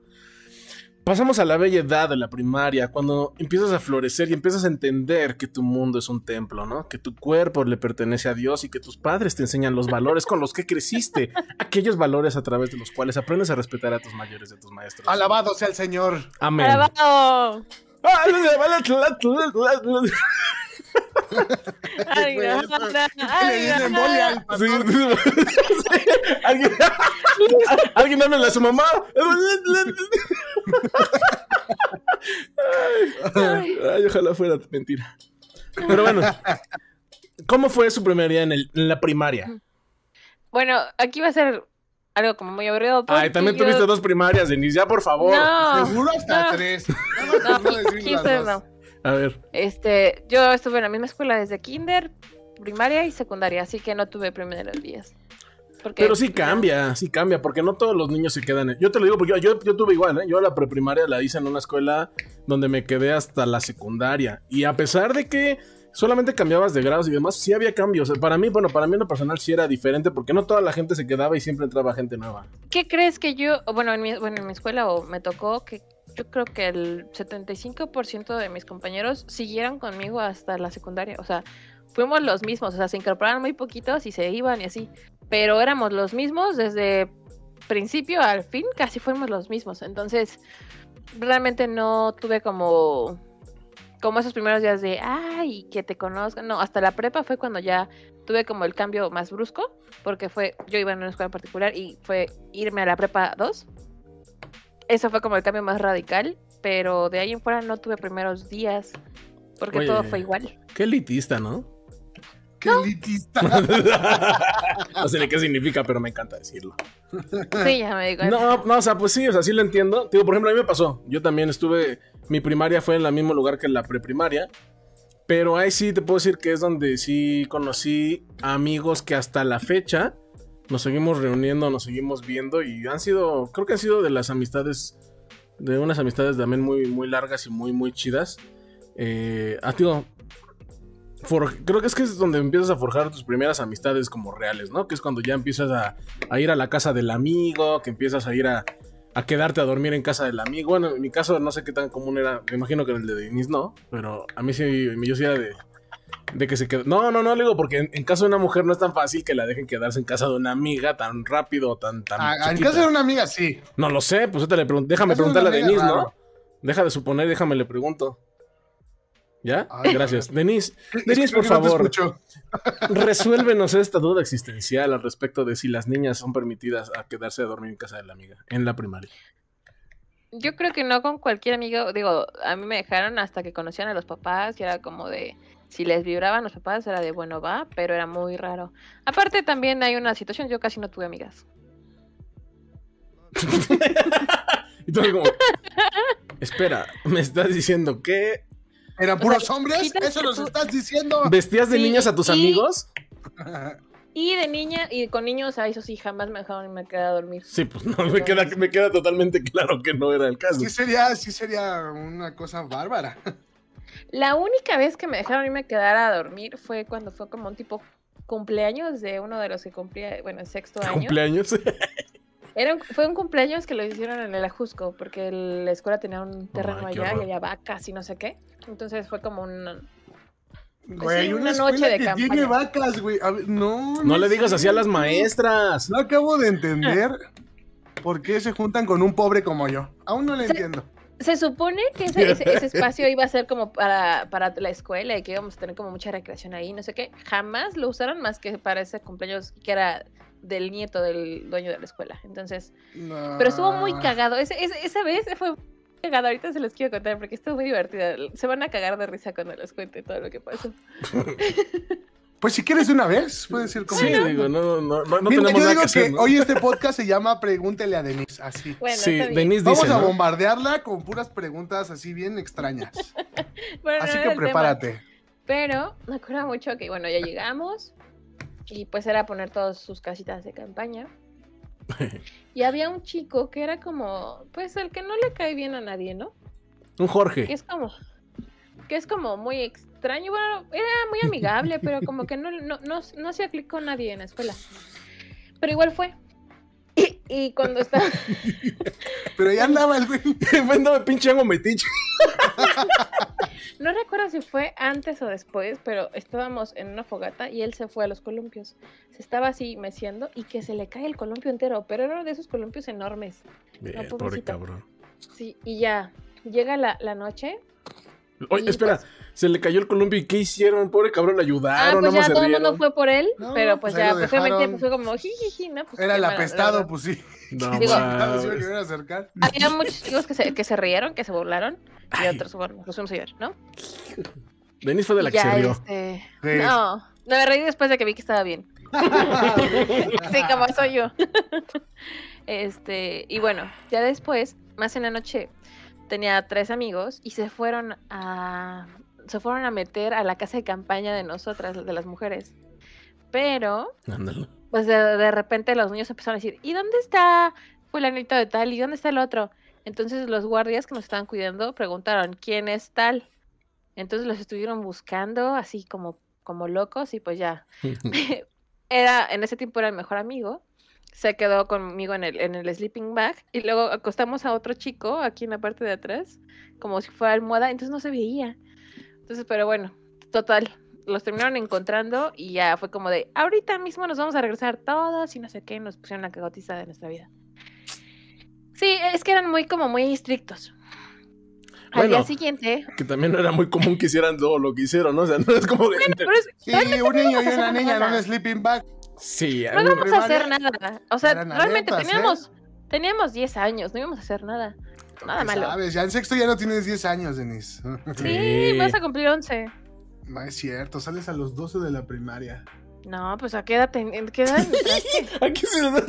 Pasamos a la bella edad de la primaria, cuando empiezas a florecer y empiezas a entender que tu mundo es un templo, ¿no? Que tu cuerpo le pertenece a Dios y que tus padres te enseñan los valores con los que creciste, aquellos valores a través de los cuales aprendes a respetar a tus mayores y a tus maestros. ¡Alabado sea el Señor! ¡Amén! ¡Alabado! Ay, no, no, no, alguien háblale a su mamá. Ay, ay, ojalá fuera mentira. Pero bueno, ¿cómo fue su primer día en, el, en la primaria? Bueno, aquí va a ser algo como muy aburrido. Ay, también yo... tuviste dos primarias, Denise, ya por favor. No, seguro hasta no. tres. No, no, quince, no. A ver. Este, yo estuve en la misma escuela desde kinder, primaria y secundaria, así que no tuve primeros días. Porque, pero sí cambia, sí cambia, porque no todos los niños se quedan. En... Yo te lo digo porque yo, yo, yo tuve igual, ¿eh? Yo la preprimaria la hice en una escuela donde me quedé hasta la secundaria. Y a pesar de que solamente cambiabas de grados y demás, sí había cambios. Para mí, bueno, para mí en lo personal sí era diferente porque no toda la gente se quedaba y siempre entraba gente nueva. ¿Qué crees que yo, bueno, en mi, bueno, en mi escuela o me tocó que yo creo que el setenta y cinco por ciento de mis compañeros siguieron conmigo hasta la secundaria? O sea, fuimos los mismos, o sea, se incorporaron muy poquitos y se iban y así. Pero éramos los mismos desde principio al fin, casi fuimos los mismos. Entonces, realmente no tuve como, como esos primeros días de, ay, que te conozcan. No, hasta la prepa fue cuando ya tuve como el cambio más brusco, porque fue, yo iba en una escuela en particular y fue irme a la prepa dos. Eso fue como el cambio más radical, pero de ahí en fuera no tuve primeros días, porque Oye, todo fue igual. Qué elitista, ¿no? ¡Qué ¿No? elitista! No sé ni qué significa, pero me encanta decirlo. Sí, ya me digo. No, no, o sea, pues sí, o sea, sí lo entiendo. Digo, por ejemplo, a mí me pasó. Yo también estuve... Mi primaria fue en el mismo lugar que la preprimaria. Pero ahí sí te puedo decir que es donde sí conocí amigos que hasta la fecha nos seguimos reuniendo, nos seguimos viendo. Y han sido... Creo que han sido de las amistades... De unas amistades también muy, muy largas y muy, muy chidas. Eh... Ah, digo... For, creo que es que es donde empiezas a forjar tus primeras amistades como reales, ¿no? Que es cuando ya empiezas a, a ir a la casa del amigo, que empiezas a ir a, a quedarte a dormir en casa del amigo. Bueno, en mi caso no sé qué tan común era, me imagino que el de Denise no, pero a mí sí, yo sí era de, de que se quedó. No, no, no, le digo, porque en, en caso de una mujer no es tan fácil que la dejen quedarse en casa de una amiga tan rápido, tan, tan ah, en caso de una amiga, sí. No lo sé, pues yo te le pregunto, déjame preguntarle a Denise, ¿no? Raro. Deja de suponer, déjame le pregunto. ¿Ya? Ay, gracias. Denise, Denise, por favor, resuélvenos esta duda existencial al respecto de si las niñas son permitidas a quedarse a dormir en casa de la amiga en la primaria. Yo creo que no con cualquier amigo. Digo, a mí me dejaron hasta que conocían a los papás y era como de... Si les vibraban los papás era de bueno, va, pero era muy raro. Aparte también hay una situación, yo casi no tuve amigas. Y todo como... Espera, ¿me estás diciendo que... ¿Eran puros o sea, hombres? ¿Eso nos tú... estás diciendo? ¿Vestías de sí, niñas a tus y, amigos? Y de niña, y con niños, a eso sí, jamás me dejaron y me quedé a dormir. Sí, pues no, me queda, me queda totalmente claro que no era el caso. Sí sería, sí sería una cosa bárbara. La única vez que me dejaron y me quedara a dormir fue cuando fue como un tipo cumpleaños de uno de los que cumplía, bueno, el sexto año. ¿Cumpleaños? Era un, fue un cumpleaños que lo hicieron en el Ajusco, porque el, la escuela tenía un terreno oh, allá y había vacas y no sé qué. Entonces fue como una, güey, una, una noche de que campaña. Tiene vacas, güey. A ver, no, no, no le digas así a las maestras. No acabo de entender por qué se juntan con un pobre como yo. Aún no le se, entiendo. Se supone que ese, ese, ese espacio iba a ser como para, para la escuela y que íbamos a tener como mucha recreación ahí, no sé qué. Jamás lo usaron más que para ese cumpleaños que era... del nieto del dueño de la escuela. Entonces, no. Pero estuvo muy cagado. Ese, ese, esa vez fue cagado. Ahorita se los quiero contar porque estuvo muy divertido. Se van a cagar de risa cuando les cuente todo lo que pasó. Pues si quieres una vez, puedes ir como... Sí, bueno. Digo, no, no, no, no Mira, tenemos nada que hacer. Yo digo que hoy este podcast se llama Pregúntele a Denise, así. Bueno, sí, Denise vamos dice, a ¿no? bombardearla con puras preguntas así bien extrañanas. Bueno, así no que prepárate. Tema. Pero me acuerdo mucho que, bueno, ya llegamos... Y pues era poner todas sus casitas de campaña. Y había un chico que era como, pues el que no le cae bien a nadie, ¿no? Un Jorge. Que es como, que es como muy extraño. Bueno, era muy amigable, pero como que no, no, no, no se aplicó nadie en la escuela. Pero igual fue. Y, y cuando estaba... Pero ya andaba el güey. Andaba pinche amo metiche. No recuerdo si fue antes o después, pero estábamos en una fogata y él se fue a los columpios. Se estaba así meciendo y que se le cae el columpio entero, pero era uno de esos columpios enormes. Bien, no, pobre cabrón. Sí, y ya llega la, la noche. Oye, espera, pues, se le cayó el columpio y ¿qué hicieron? Pobre cabrón, le ayudaron. Ah, pues ya todo el mundo fue por él, no, pero pues, pues ya, pues obviamente pues, fue como jijiji, ¿no? Pues, era el apestado, la pues sí. No, digo, había muchos chicos que se, que se rieron, que se burlaron. Y ay, otros, bueno, los fuimos a llorar, ¿no? Denise fue de la ya, que se rió. Este... Sí. No, me reí después de que vi que estaba bien. Sí, como soy yo. Este, y bueno, ya después, más en la noche, tenía tres amigos y se fueron a se fueron a meter a la casa de campaña de nosotras, de las mujeres. Pero, Ándale. pues de, de repente los niños empezaron a decir, ¿y dónde está fulanito de tal? ¿Y dónde está el otro? Entonces los guardias que nos estaban cuidando preguntaron, ¿quién es tal? Entonces los estuvieron buscando así como, como locos y pues ya. Era, en ese tiempo era el mejor amigo. Se quedó conmigo en el, en el sleeping bag y luego acostamos a otro chico aquí en la parte de atrás, como si fuera almohada, entonces no se veía. Entonces, pero bueno, total, los terminaron encontrando y ya fue como de, ahorita mismo nos vamos a regresar todos y no sé qué, nos pusieron la cagotiza de nuestra vida. Sí, es que eran muy como muy estrictos. Bueno, al día siguiente... Que también no era muy común que hicieran todo lo que hicieron, ¿no? O sea, no es como... Bueno, pero es, sí, un niño y una niña en un sleeping bag. Sí, no íbamos a hacer nada. O sea, realmente arepas, teníamos ¿eh? teníamos diez años, no íbamos a hacer nada. Nada malo. Sabes, ya en sexto ya no tienes diez años, Denise. Sí, sí, vas a cumplir once. No es cierto, sales a los doce de la primaria. No, pues a qué edad, en qué edad. Aquí se nos da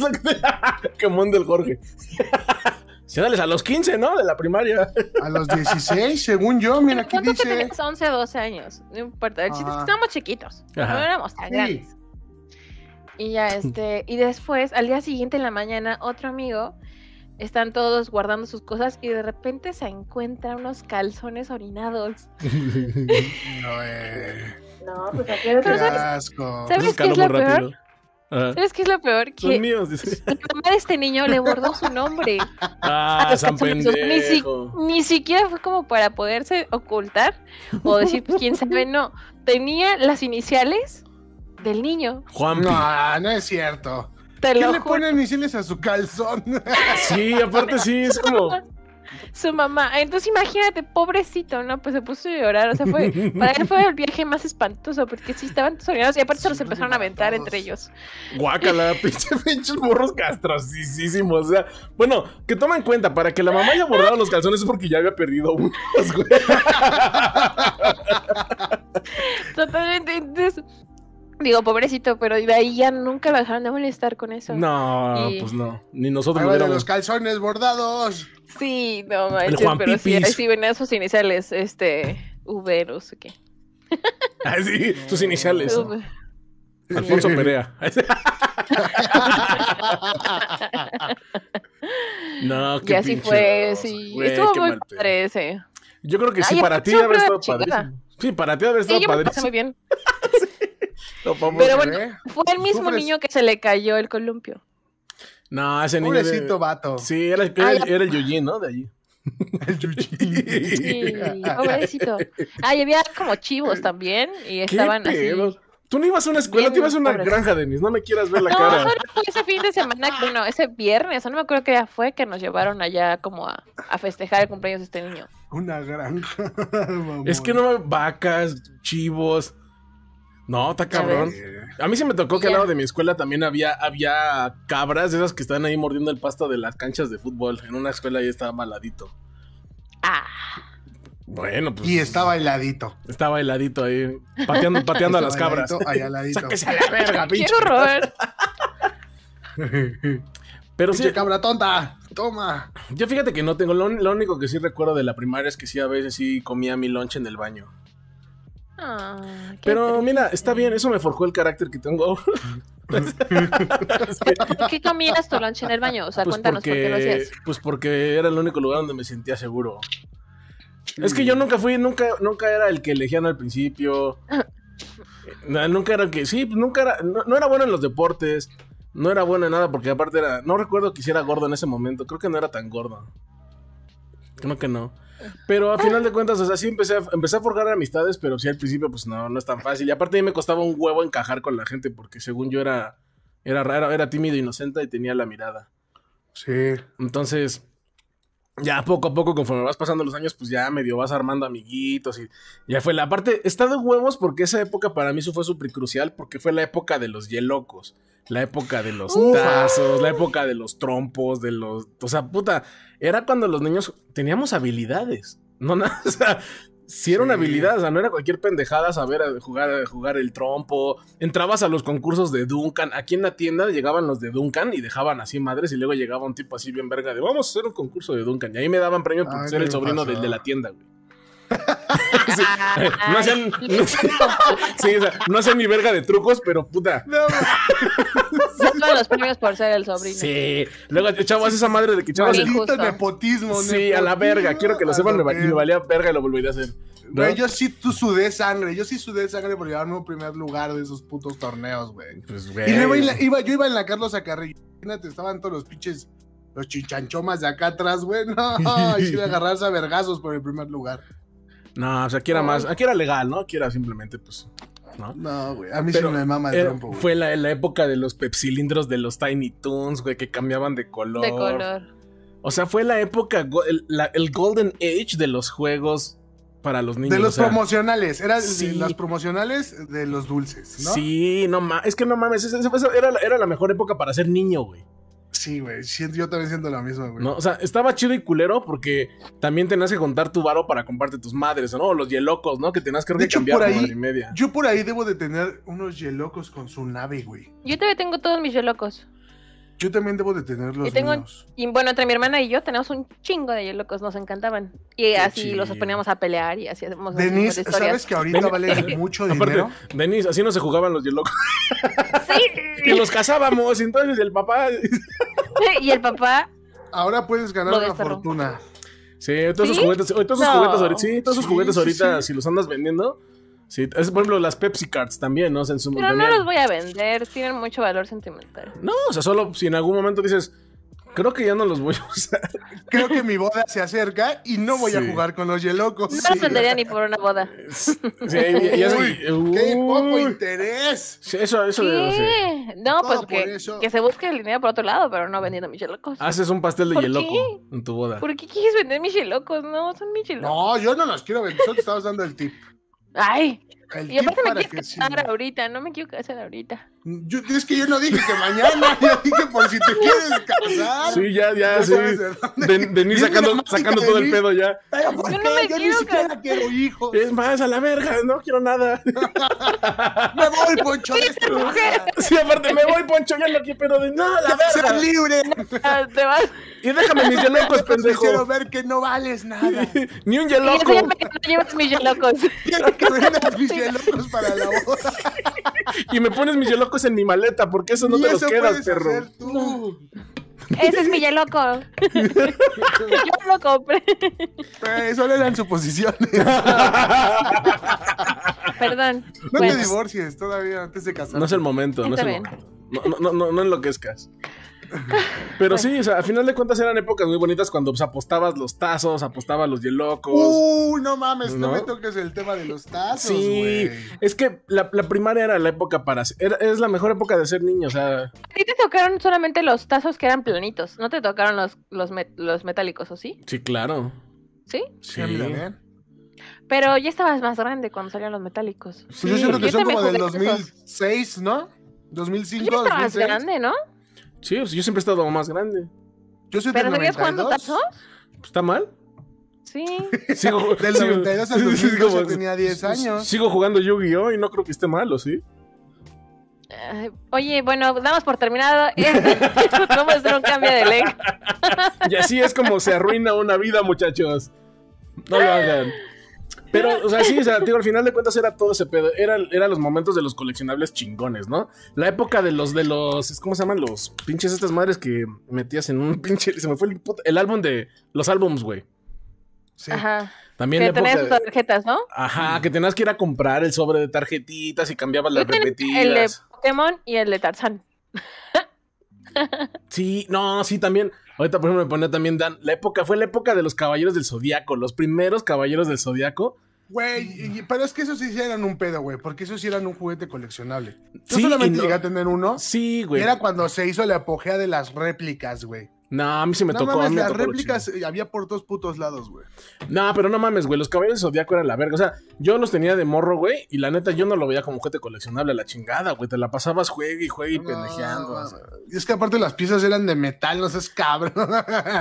la que manda el Jorge. Si sales a los quince, ¿no? De la primaria. A los dieciséis, según yo, mira aquí dice. ¿Cuánto tenías? once, doce años. No importa, el chiste es que estábamos chiquitos. Ajá. No éramos tan sí. grandes. Y ya, este, y después, al día siguiente en la mañana, otro amigo, están todos guardando sus cosas y de repente se encuentran unos calzones orinados. No, eh. No, pues aquí era qué asco. ¿Sabes qué es lo peor? Ajá. ¿Sabes qué es lo peor? Que son míos, dice. La mamá de este niño le bordó su nombre. Ah, San Pendejo. Ni, ni siquiera fue como para poderse ocultar o decir, pues quién sabe, no. Tenía las iniciales del niño. Juan. No, no es cierto. Te ¿Qué lo le juro? Ponen misiles a su calzón? Sí, aparte sí, es como... Su mamá. Entonces imagínate, pobrecito, ¿no? Pues se puso a llorar, o sea, fue... Para él fue el viaje más espantoso, porque sí estaban soñados y aparte sí, se los empezaron a aventar todos. Entre ellos. Guácala, pinche pinches morros castrosísimos, o sea... Bueno, que toma en cuenta, para que la mamá haya borrado los calzones es porque ya había perdido unos, güey. Totalmente, entonces... Digo, pobrecito, pero de ahí ya nunca lo dejaron de molestar con eso. No, y... pues no. Ni nosotros lo hubiéramos. Los calzones bordados. Sí, no manches, pero sí, sí ven sus iniciales, este, V, no sé qué. Ah, sí, sus iniciales. ¿No? Alfonso Perea. No, qué y así pinche, fue, sí. Güey, estuvo muy mal padre ese. Yo creo que sí, ay, para ti haber estado padrísimo. Sí, para ti haber estado sí, yo me padrísimo. Pasé muy bien. Pero bueno, ver. Fue el mismo Pobres... niño que se le cayó el columpio. No, ese niño. Pobrecito de... vato. Sí, era, era, Ay, era el Yuyin, ¿no? De allí. El Yuyin. Sí, pobrecito. Ah, y había como chivos también. Y estaban así. Tú no ibas a una escuela, tú ibas a una pobres. granja, Denise. No me quieras ver la no, cara. No, fue ese fin de semana, bueno, ese viernes, no me acuerdo qué día fue que nos llevaron allá como a, a festejar el cumpleaños de este niño. Una granja. Es que no, vacas, chivos. No, está cabrón. A mí se me tocó que yeah. al lado de mi escuela también había, había cabras, esas que estaban ahí mordiendo el pasto de las canchas de fútbol. En una escuela ahí estaba maladito. Ah. Bueno, pues. Y estaba heladito. Estaba heladito ahí, pateando, pateando a las cabras. Heladito, sáquese a la verga, pinche. ¡Qué horror! Pero pinche sí, cabra tonta, toma. Yo fíjate que no tengo. Lo, lo único que sí recuerdo de la primaria es que sí, a veces sí comía mi lonche en el baño. Oh, pero triste. Mira, está bien, eso me forjó el carácter que tengo. ¿Por qué comías tu lonche en el baño? O sea, pues cuéntanos porque, por qué lo hacías. Pues porque era el único lugar donde me sentía seguro. Sí. Es que yo nunca fui, nunca, nunca era el que elegían al principio. No, nunca era el que, sí, nunca era, no, no era bueno en los deportes, no era bueno en nada, porque aparte era, no recuerdo que hiciera gordo en ese momento, creo que no era tan gordo. Creo que no. Pero a final de cuentas, o sea, sí empecé a, empecé a forjar amistades, pero sí al principio, pues no, no es tan fácil. Y aparte a mí me costaba un huevo encajar con la gente, porque según yo era, era raro, era tímido, inocente y tenía la mirada. Sí. Entonces, ya poco a poco, conforme vas pasando los años, pues ya medio vas armando amiguitos y ya fue la parte. Está de huevos porque esa época para mí eso fue súper crucial, porque fue la época de los hielocos. La época de los tazos, uh. la época de los trompos, de los... O sea, puta, era cuando los niños teníamos habilidades. No, no, o sea, sí era una sí. habilidad, o sea, no era cualquier pendejada saber jugar, jugar el trompo. Entrabas a los concursos de Duncan. Aquí en la tienda llegaban los de Duncan y dejaban así madres, y luego llegaba un tipo así bien verga de vamos a hacer un concurso de Duncan. Y ahí me daban premio por ser el sobrino del de la tienda, güey. Sí, no hacían no hacían, sí, o sea, no hacían ni verga de trucos, pero puta. No, solo los premios por ser el sobrino. Sí, luego echabas esa madre de que echabas el nepotismo. Sí, nepotismo, a la verga, quiero que lo sepan, me, me valía verga y lo volvería a hacer. ¿No? Güey, yo sí tú sudé sangre, yo sí sudé sangre por llevarme un primer lugar de esos putos torneos, güey. Pues, güey. Y luego iba, iba, yo iba en la Carlos Acarrillo, imagínate, estaban todos los pinches, los chichanchomas de acá atrás, güey, no, y iba a agarrarse a vergazos por el primer lugar. No, o sea, aquí era más, aquí era legal, ¿no? Aquí era simplemente, pues, ¿no? No, güey, a mí sí me mama de trompo, güey. Fue la, la época de los pepsilindros de los Tiny Toons, güey, que cambiaban de color. De color. O sea, fue la época, el, la, el Golden Age de los juegos para los niños. De los o sea, promocionales, eran sí. las promocionales de los dulces, ¿no? Sí, no mames, es que no mames, esa, esa, esa era, era la mejor época para ser niño, güey. Sí, güey, yo también siento lo mismo, güey. No, o sea, estaba chido y culero porque también tenías que contar tu varo para comprarte tus madres, ¿no? O los yelocos, ¿no? Que tenías que, que cambiar por ahí, madre y media. Yo por ahí debo de tener unos yelocos con su nave, güey. Yo todavía tengo todos mis yelocos. Yo también debo de tener los tengo, míos. Y bueno, entre mi hermana y yo tenemos un chingo de yelocos, nos encantaban. Y qué así chido. Los poníamos a pelear y así hacemos Denise, ¿sabes que ahorita Den vale mucho dinero? Aparte, Denise, así no se jugaban los yelocos. Sí. Que los casábamos, entonces el papá... y el papá... Ahora puedes ganar una fortuna. Sí, todos ¿sí? esos juguetes, todos esos no. juguetes ahorita, sí, todos esos sí, juguetes ahorita, sí, sí. si los andas vendiendo... Sí, es, por ejemplo, las Pepsi Cards también, ¿no? O sea, en su pero no los voy a vender, tienen mucho valor sentimental. No, o sea, solo si en algún momento dices, creo que ya no los voy a usar. Creo que mi boda se acerca y no voy sí. a jugar con los yelocos. No sí. los vendería ni por una boda. Sí, y, y así, uy, uy, ¡qué poco interés! Sí, eso, eso ¿qué? No sé. No, pues que, que se busque el dinero por otro lado, pero no vendiendo mis yelocos. Haces un pastel de yeloco qué? En tu boda. ¿Por qué quieres vender mis yelocos? No, son mis yelocos. No, yo no los quiero vender, solo te estabas dando el tip. Ay, el y aparte me quiero casar sí. ahorita, no me quiero casar ahorita. Yo, es que yo no dije que mañana, yo dije por si te quieres casar. Sí, ya, ya, sí. Denise de, de sacando, sacando todo el pedo ya. Pero ¿por yo qué? No me yo quiero ni siquiera casar. Quiero hijos. Es más, a la verga, no quiero nada. Me voy, Poncho. De esta mujer. Sí, aparte, me voy, Poncho, ya lo quiero, pero de no, la verga. Ser libre. No, te vas. Y déjame mis yelocos, pendejo. Quiero ver que no vales nada. Ni un yeloco. Yo que no llevas mis yelocos. Quiero que vendas mis yelocos para la boda. Y me pones mis yelocos en mi maleta, porque eso no te los quedas, perro. No. Ese es mi yeloco. Yo lo compré. Eh, solo eran suposiciones. Perdón. No bueno. te divorcies todavía antes de casarte. No es el momento, no Está es el bien. momento. No, no, no, no enloquezcas. Pero bueno. sí, o sea, a final de cuentas eran épocas muy bonitas cuando pues, apostabas los tazos, apostabas los yelocos. ¡Uh, no mames! No, no me toques el tema de los tazos, sí, wey. Es que la, la primaria era la época para... Era, es la mejor época de ser niño, o sea... A ti te tocaron solamente los tazos que eran planitos, ¿no te tocaron los, los, met, los metálicos, o sí? Sí, claro. ¿Sí? Sí. Pero ya estabas más grande cuando salían los metálicos. Pues sí, yo siento que son como del dos mil seis, ¿no? dos mil cinco, ya estabas dos mil seis. Grande, ¿no? Sí, yo siempre he estado más grande. Yo soy ¿pero seguías jugando tazos? ¿Está mal? Sí. Sigo, del noventa y dos al dos mil dos yo tenía diez años. Sigo jugando Yu-Gi-Oh! Y no creo que esté mal, ¿o sí? Uh, oye, bueno, damos por terminado. Vamos a hacer un cambio de ley. Y así es como se arruina una vida, muchachos. No lo hagan. Pero, o sea, sí, o sea, digo, al final de cuentas era todo ese pedo, eran era los momentos de los coleccionables chingones, ¿no? La época de los, de los, ¿cómo se llaman? Los pinches estas madres que metías en un pinche, se me fue el, el álbum de, los álbums, güey. Sí. Ajá. También que tenías tus tarjetas, ¿no? Ajá, que tenías que ir a comprar el sobre de tarjetitas y cambiabas las repetidas. El de Pokémon y el de Tarzán. Sí, no, sí, también. Ahorita, por ejemplo, me ponía también Dan. La época fue la época de los caballeros del Zodíaco, los primeros caballeros del Zodíaco. Güey, pero es que esos sí eran un pedo, güey, porque esos sí eran un juguete coleccionable. Yo sí, solamente no... llegué a tener uno. Sí, güey. Era cuando se hizo la apogea de las réplicas, güey. No, a mí sí me no tocó. Mames, a mí las tocó réplicas había por dos putos lados, güey. No, pero no mames, güey, los caballeros del Zodíaco eran la verga. O sea, yo los tenía de morro, güey, y la neta yo no lo veía como juguete coleccionable a la chingada, güey. Te la pasabas juegue y juegue y no, pendejeando. O sea. Y es que aparte las piezas eran de metal, no seas cabrón.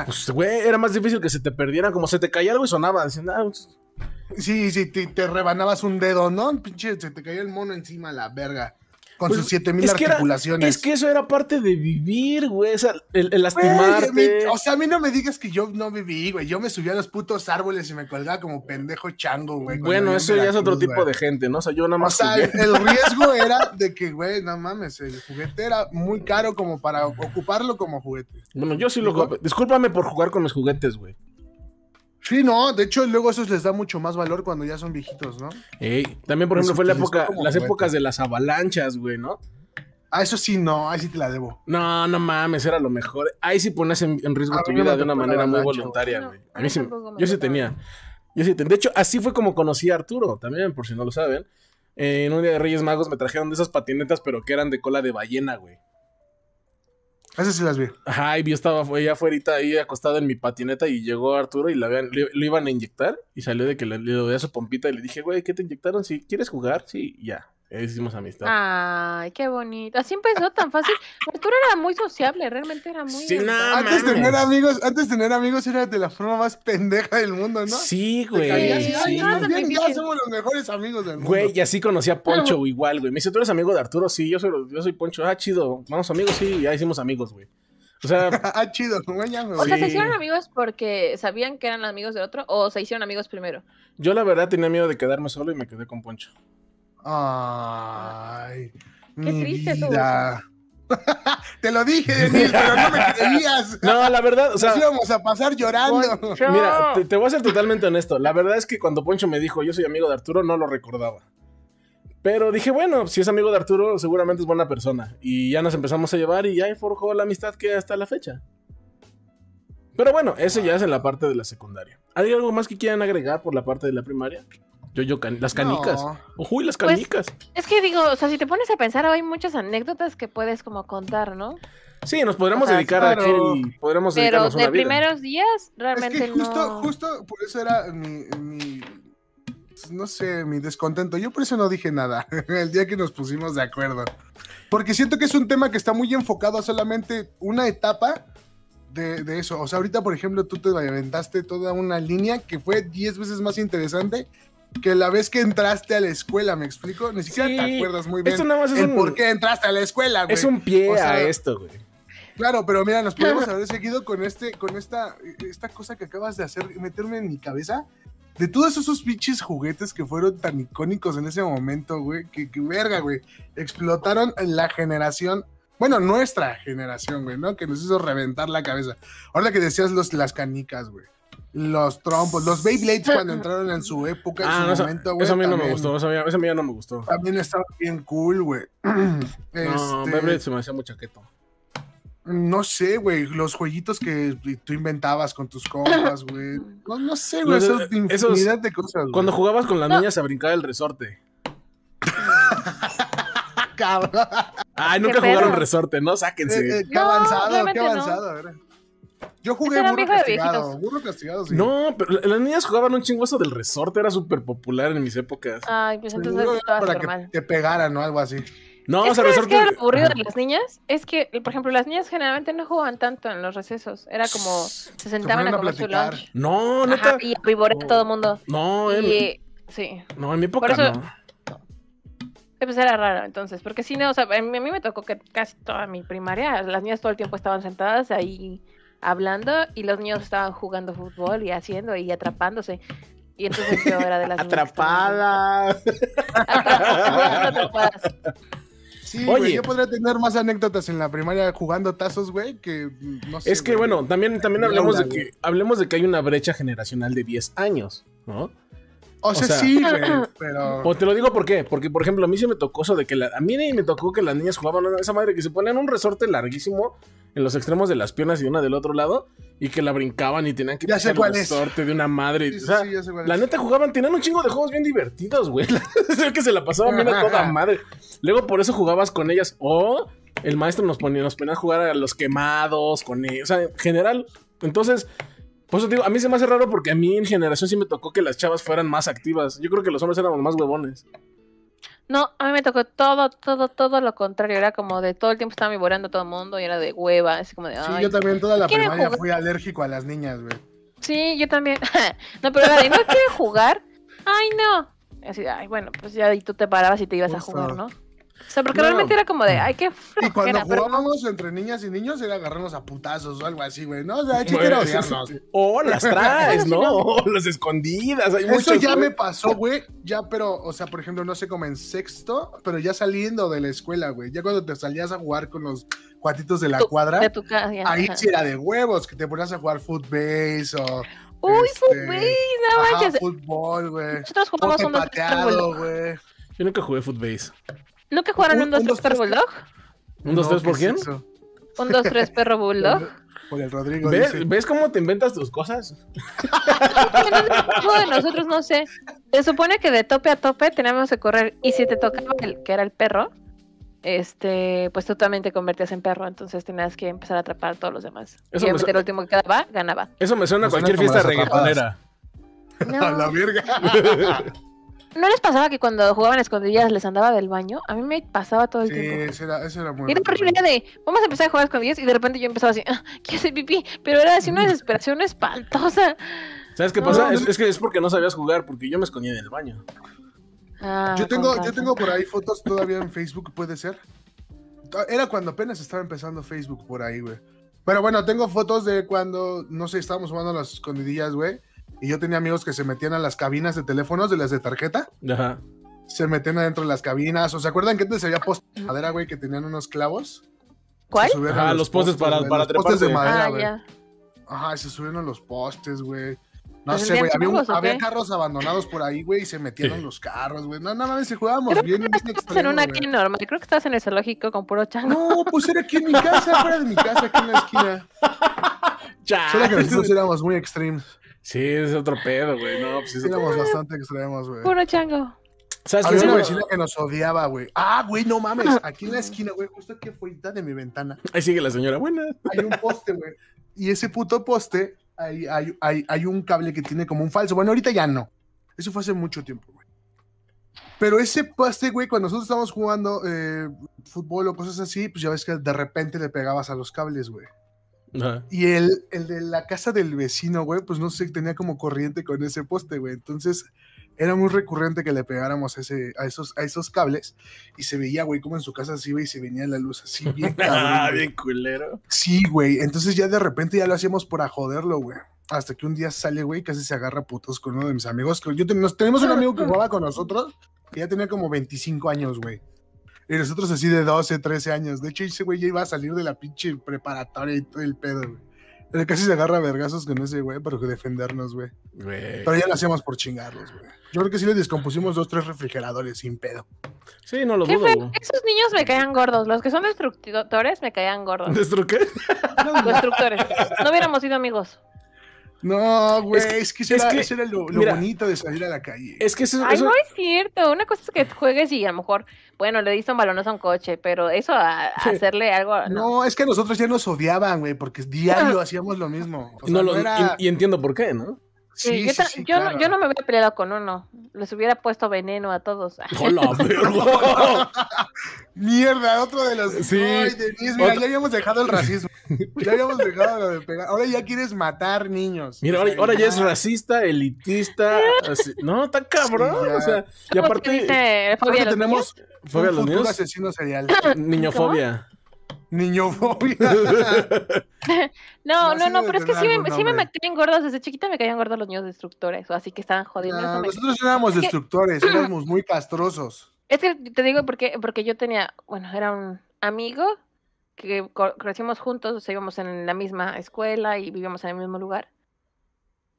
Pues, güey, era más difícil que se te perdieran, como se te caía algo y sonaba. Decían, ah, pues... Sí, sí, te, te rebanabas un dedo, ¿no? Pinche, se te caía el mono encima, la verga. Con pues, sus siete mil articulaciones. Era, es que eso era parte de vivir, güey. O sea, el, el lastimarte. Güey, o sea, a mí no me digas que yo no viví, güey. Yo me subía a los putos árboles y me colgaba como pendejo chango, güey. Bueno, eso ya es otro tipo de gente, ¿no? O sea, yo nada más. O sea, jugué. El riesgo era de que, güey, no mames, el juguete era muy caro como para ocuparlo como juguete. Bueno, yo sí lo ocupé. Discúlpame por jugar con mis juguetes, güey. Sí, no, de hecho luego esos les da mucho más valor cuando ya son viejitos, ¿no? Ey, también, por ejemplo, eso fue la época, las juguete. épocas de las avalanchas, güey, ¿no? Ah, eso sí, no, ahí sí te la debo. No, no mames, era lo mejor. Ahí sí ponías en, en riesgo a tu vida de una manera muy voluntaria, güey. A mí sí, yo sí tenía, yo sí tenía. De hecho, así fue como conocí a Arturo, también, por si no lo saben. Eh, en un día de Reyes Magos me trajeron de esas patinetas, pero que eran de cola de ballena, güey. Esas sí las vi. Ajá, y yo estaba allá afuera, ahí acostado en mi patineta, y llegó Arturo y la habían, le, le iban a inyectar, y salió de que le, le doy a su pompita y le dije, güey, ¿qué te inyectaron? ¿Sí? ¿Quieres jugar? Sí, ya. Ahí hicimos amistad. Ay, qué bonito. Así empezó tan fácil. Arturo era muy sociable, realmente era muy... Sí, no, antes de tener amigos, antes tener amigos era de la forma más pendeja del mundo, ¿no? Sí, güey. Sí, sí. No, no, bien, ya somos los mejores amigos del mundo. Güey, y así conocí a Poncho igual, güey. Me dice, ¿tú eres amigo de Arturo? Sí, yo soy, yo soy Poncho. Ah, chido. Vamos amigos, sí. Ya hicimos amigos, güey. O sea... ah, chido. Güey, ya me voy. O sea, ¿se hicieron amigos porque sabían que eran amigos del otro o se hicieron amigos primero? Yo, la verdad, tenía miedo de quedarme solo y me quedé con Poncho. Ay, qué triste vida. Todo. Te lo dije, Daniel, pero no me creías. No, la verdad, o sea, nos íbamos a pasar llorando. Poncho. Mira, te, te voy a ser totalmente honesto. La verdad es que cuando Poncho me dijo, yo soy amigo de Arturo, no lo recordaba. Pero dije, bueno, si es amigo de Arturo, seguramente es buena persona. Y ya nos empezamos a llevar y ya forjó la amistad que hasta la fecha. Pero bueno, eso ya es en la parte de la secundaria. ¿Hay algo más que quieran agregar por la parte de la primaria? Yo, yo, can las canicas. No. Uy, las canicas. Pues, es que digo, o sea, si te pones a pensar, hay muchas anécdotas que puedes como contar, ¿no? Sí, nos podremos o sea, dedicar claro. a aquí, podremos dedicarnos a una vida. Pero de primeros días, realmente es que justo, no... justo por eso era mi, mi, no sé, mi descontento. Yo por eso no dije nada el día que nos pusimos de acuerdo. Porque siento que es un tema que está muy enfocado a solamente una etapa de, de eso. O sea, ahorita, por ejemplo, tú te aventaste toda una línea que fue diez veces más interesante que la vez que entraste a la escuela, ¿me explico? Ni siquiera sí, te acuerdas muy bien esto nada más es el un, por qué entraste a la escuela, güey. Es un pie o sea, a esto, güey. Claro, pero mira, nos podemos haber seguido con este, con esta, esta cosa que acabas de hacer, meterme en mi cabeza, de todos esos pinches juguetes que fueron tan icónicos en ese momento, güey, que, que verga, güey, explotaron la generación, bueno, nuestra generación, güey, ¿no? Que nos hizo reventar la cabeza. Ahora que decías los, las canicas, güey. Los trompos, los Beyblades cuando entraron en su época, en ah, su no, momento, güey. Eso a mí también, no me gustó, eso a, mí, eso a mí ya no me gustó. También estaba bien cool, güey. No, este... Beyblade se me hacía muy chaqueto. No sé, güey, los jueguitos que tú inventabas con tus compas, güey. No, no sé, güey, esa infinidad esos, de cosas, güey. Cuando jugabas con las niñas a brincar el resorte. Cabrón. Ay, nunca jugaron resorte, ¿no? Sáquense. Eh, eh, qué no, avanzado, qué avanzado, no. ¿verdad? Yo jugué burro castigado, burro castigado, sí. No, pero las niñas jugaban un chinguazo del resorte, era súper popular en mis épocas. Ay, pues entonces era para normal. Que te pegaran o algo así. No, o sea, resorte... ¿Qué era lo aburrido de las niñas? Es que, por ejemplo, las niñas generalmente no jugaban tanto en los recesos. Era como, se sentaban se a comer su lunch. No, neta. Ajá, y a vivorear a todo el mundo. No, en... Y, sí. No, en mi época eso, no. Pues era raro, entonces, porque si no, o sea, a mí, a mí me tocó que casi toda mi primaria, las niñas todo el tiempo estaban sentadas ahí... hablando y los niños estaban jugando fútbol y haciendo y atrapándose y entonces yo era de las atrapadas atrapadas sí. Oye, güey, yo podría tener más anécdotas en la primaria jugando tazos, güey, que no sé, es que güey. Bueno, también también hablemos de que hablemos de que hay una brecha generacional de diez años, ¿no? O sea, o sea, sí, güey, pero... O te lo digo por qué, porque por ejemplo a mí se me tocó eso de que... La... A mí me tocó que las niñas jugaban a esa madre que se ponían un resorte larguísimo en los extremos de las piernas y una del otro lado y que la brincaban y tenían que pasar el resorte de una madre. Sí, o sea, sí, ya sé cuál es. La neta jugaban, tenían un chingo de juegos bien divertidos, güey. Es que se la pasaban bien a toda madre. Luego por eso jugabas con ellas o el maestro nos ponía, nos ponía a jugar a los quemados con ellos. O sea, en general, entonces... Por eso te digo, a mí se me hace raro porque a mí en generación sí me tocó que las chavas fueran más activas. Yo creo que los hombres éramos más huevones. No, a mí me tocó todo, todo, todo lo contrario. Era como de todo el tiempo estaba viborando a todo el mundo y era de hueva. Así como de, sí, yo también toda la primaria fui alérgico a las niñas, güey. Sí, yo también. No, pero era de, no quiero jugar ¡ay, no! Así, ay, bueno, pues ya y tú te parabas y te ibas o sea, a jugar, ¿no? O sea, porque no, realmente era como de, ay, qué flojera. Y cuando jugábamos pero... entre niñas y niños era agarrarnos a putazos o algo así, güey, ¿no? O sea, chiquero, odiarnos. O las traes, ¿no? O las escondidas. Hay Eso muchos, ya güey. me pasó, güey, ya, pero, o sea, por ejemplo, no sé, como en sexto, pero ya saliendo de la escuela, güey, ya cuando te salías a jugar con los cuatitos de la tu, cuadra, de tu casa, ya, ahí sí era de huevos, que te ponías a jugar footbase o... ¡Uy, este... footbase! No Ajá, manches. Fútbol, güey. Nosotros jugamos un dos tres güey. Yo nunca jugué footbase. ¿Nunca jugaron un dos tres perro bulldog? ¿Un dos tres por quién? ¿Un dos tres perro bulldog? Por el Rodrigo. ¿Ves, ¿ves cómo te inventas tus cosas? Bueno, nosotros no sé. Se supone que de tope a tope teníamos que correr. Y si te tocaba el que era el perro, este, pues tú también te convertías en perro. Entonces tenías que empezar a atrapar a todos los demás. Eso y obviamente el último que quedaba, ganaba. Eso me suena a cualquier fiesta reggaetonera. No. A la verga. ¿No les pasaba que cuando jugaban a escondillas les andaba del baño? A mí me pasaba todo el sí, tiempo. Sí, era, eso era muy... Era horrible de, vamos a empezar a jugar a escondillas y de repente yo empezaba así, ah, ¿qué hace pipí? Pero era así una desesperación espantosa. ¿Sabes qué no, pasa? No, es, es que es porque no sabías jugar, porque yo me escondía en el baño. Ah, yo tengo yo tengo por ahí fotos todavía en Facebook, ¿puede ser? Era cuando apenas estaba empezando Facebook por ahí, güey. Pero bueno, tengo fotos de cuando, no sé, estábamos jugando a las escondillas, güey. Y yo tenía amigos que se metían a las cabinas de teléfonos, de las de tarjeta. Ajá. Se metían adentro de las cabinas. ¿O se acuerdan que antes había postes de madera, güey, que tenían unos clavos? ¿Cuál? Ah, los, los postes, postes para, para los treparse. Postes de madera, ah, güey. Yeah. Ajá, se subieron los postes, güey. No pues sé, güey. Había, un, había carros abandonados por ahí, güey, y se metieron sí. los carros, güey. No, nada más se jugábamos Creo bien. Que no estabas en una aquí normal. Creo que estabas en el zoológico con puro chango. No, pues era aquí en mi casa, fuera de mi casa, aquí en la esquina. Ya. Solo que nosotros éramos muy extremos. Sí, es otro pedo, güey. No, pues sí, éramos bastante extremos, güey. Puro chango. ¿Sabes Había una vecina que nos odiaba, güey. Ah, güey, no mames. Aquí en la esquina, güey, justo aquí afuera de mi ventana. Ahí sigue la señora buena. Hay un poste, güey. Y ese puto poste, hay, hay, hay, hay un cable que tiene como un falso. Bueno, ahorita ya no. Eso fue hace mucho tiempo, güey. Pero ese poste, güey, cuando nosotros estábamos jugando eh, fútbol o cosas así, pues ya ves que de repente le pegabas a los cables, güey. Ajá. Y el, el de la casa del vecino, güey, pues no sé, tenía como corriente con ese poste, güey. Entonces era muy recurrente que le pegáramos ese, a, esos, a esos cables y se veía, güey, como en su casa así, güey, se venía la luz así bien cabrón. Ah, bien culero. Sí, güey. Entonces ya de repente ya lo hacíamos para joderlo, güey. Hasta que un día sale, güey, casi se agarra putos con uno de mis amigos. Que yo ten, nos, tenemos un amigo que jugaba con nosotros que ya tenía como veinticinco años, güey. Y nosotros así de doce, trece años. De hecho, ese güey ya iba a salir de la pinche preparatoria y todo el pedo, güey. Pero casi se agarra a vergazos con ese güey para defendernos, güey. Pero ya lo hacíamos por chingarlos, güey. Yo creo que sí le descompusimos dos, tres refrigeradores sin pedo. Sí, no lo dudo. Esos niños me caían gordos. Los que son destructores me caían gordos. ¿Destru qué? Destructores. No hubiéramos sido amigos. No, güey, es que, es que, es era, que eso era lo, lo mira, bonito de salir a la calle. Es que eso, Ay, eso... no es cierto. Una cosa es que juegues y a lo mejor, bueno, le diste un balonazo a un coche, pero eso a, a hacerle algo... No. no, es que nosotros ya nos odiaban, güey, porque diario hacíamos lo mismo. O sea, no, lo, no era... y, y entiendo por qué, ¿no? Sí, sí, yo, sí, sí, yo, claro. no, yo no me hubiera peleado con uno. Les hubiera puesto veneno a todos. ¡Hola, verga! Mierda, otro de los... Sí. Ay, Denise, mira, ya habíamos dejado el racismo. Ya habíamos dejado lo de pegar. Ahora ya quieres matar niños. Mira, ahora, ahora ya es racista, elitista. Así. No, está cabrón. Sí, o sea, y aparte... Dice, ¿fobia ahora tenemos niños? Fobia a los niños. Asesino serial. Niñofobia. Niñofobia. No, no, no, pero es que sí me, sí me metían gordos. Desde chiquita me caían gordos los niños destructores. O así que estaban jodiendo. No, nosotros me... éramos es destructores, que... éramos muy castrosos. Es que te digo porque, porque yo tenía, bueno, era un amigo que crecimos juntos, o sea, íbamos en la misma escuela y vivíamos en el mismo lugar.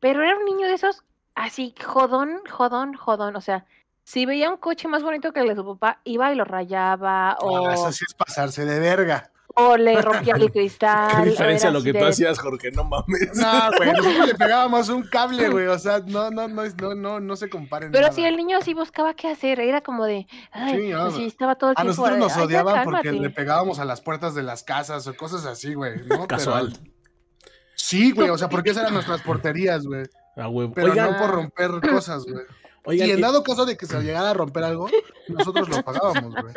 Pero era un niño de esos así, jodón, jodón, jodón. O sea, si veía un coche más bonito que el de su papá, iba y lo rayaba. O... Ah, eso sí es pasarse de verga. O le rompía el cristal. Qué diferencia a lo que de... tú hacías, Jorge, no mames. No, güey, nosotros le pegábamos un cable, güey, o sea, no, no, no, no, no, no se comparen. Pero nada. Si el niño sí buscaba qué hacer, era como de, ay, sí, sí, estaba todo el tiempo. A nosotros nos odiaban ay, porque le pegábamos a las puertas de las casas o cosas así, güey, ¿no? Casual. Pero... Sí, güey, o sea, porque esas eran nuestras porterías, güey. Ah, güey. Pero Oigan... no por romper cosas, güey. Y en dado caso de que se llegara a romper algo, nosotros lo pagábamos, güey.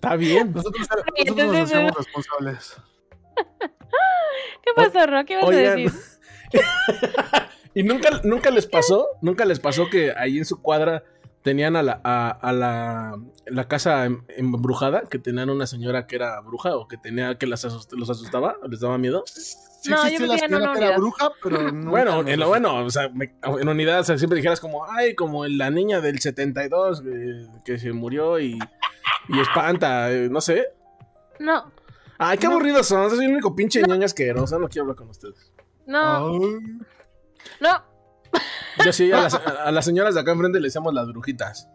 Está bien. Nosotros, nosotros nos hacemos responsables. ¿Qué pasó, Ro? ¿Qué vas Oigan. a decir? ¿Y nunca, nunca les pasó? ¿Nunca les pasó que ahí en su cuadra tenían a la, a, a la, la casa embrujada? Que tenían una señora que era bruja o que tenía que las asust los asustaba, les daba miedo. Sí, no, sí, yo sí, la señora no, no, que era bruja, pero no. Bueno, en lo bueno, o sea, me, en unidad, o sea, siempre dijeras como, ay, como la niña del setenta y dos eh, que se murió y, y espanta, eh, no sé. No. Ay, qué no. aburridos son, soy el único pinche no. ñoño asqueroso, no quiero hablar con ustedes. No. Oh. No. Yo sí, a las, a las señoras de acá enfrente le decíamos las brujitas.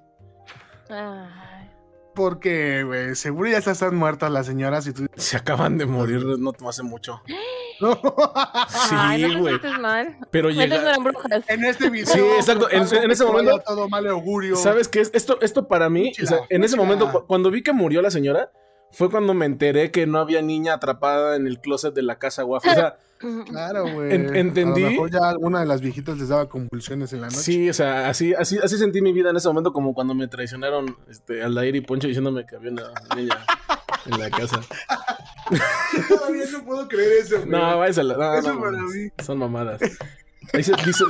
Ay. Porque, güey, seguro ya están muertas las señoras y tú... Se acaban de morir, no te hace mucho. No. Sí, güey. No, pero llega... En este video... Sí, exacto. En, en ese momento... Todo mal augurio. ¿Sabes qué es? Esto, esto para mí... Muchila, o sea, en muchila. ese momento, cuando vi que murió la señora, fue cuando me enteré que no había niña atrapada en el closet de la casa guafa. O sea... Claro, güey. En, entendí. A lo mejor ya alguna de las viejitas les daba convulsiones en la noche. Sí, o sea, así, así, así sentí mi vida en ese momento, como cuando me traicionaron este, Aldair y Poncho diciéndome que había una niña en la casa. Todavía no puedo creer eso, güey. No, váyasela. No, eso no, para no, mí. Son mamadas. Ahí se dice.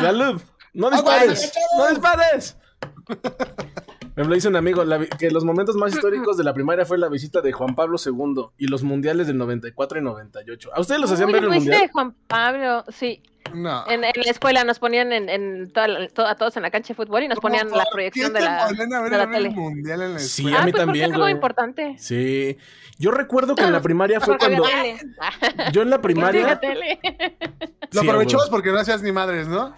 La luz. No dispares. No dispares. Me lo dice un amigo, la, que los momentos más históricos de la primaria fue la visita de Juan Pablo segundo y los mundiales del noventa y cuatro y noventa y ocho. ¿A ustedes los hacían Uy, ver el mundial? De Juan Pablo, sí. No. En, en la escuela nos ponían en, en toda, to, a todos en la cancha de fútbol y nos ponían la proyección de la, a ver, de la tele. Mundial en la sí, a mí ah, pues también. Porque es algo importante. Sí. Yo recuerdo que en la primaria fue cuando... Yo en la primaria... Lo aprovechamos porque no hacías ni madres, ¿no?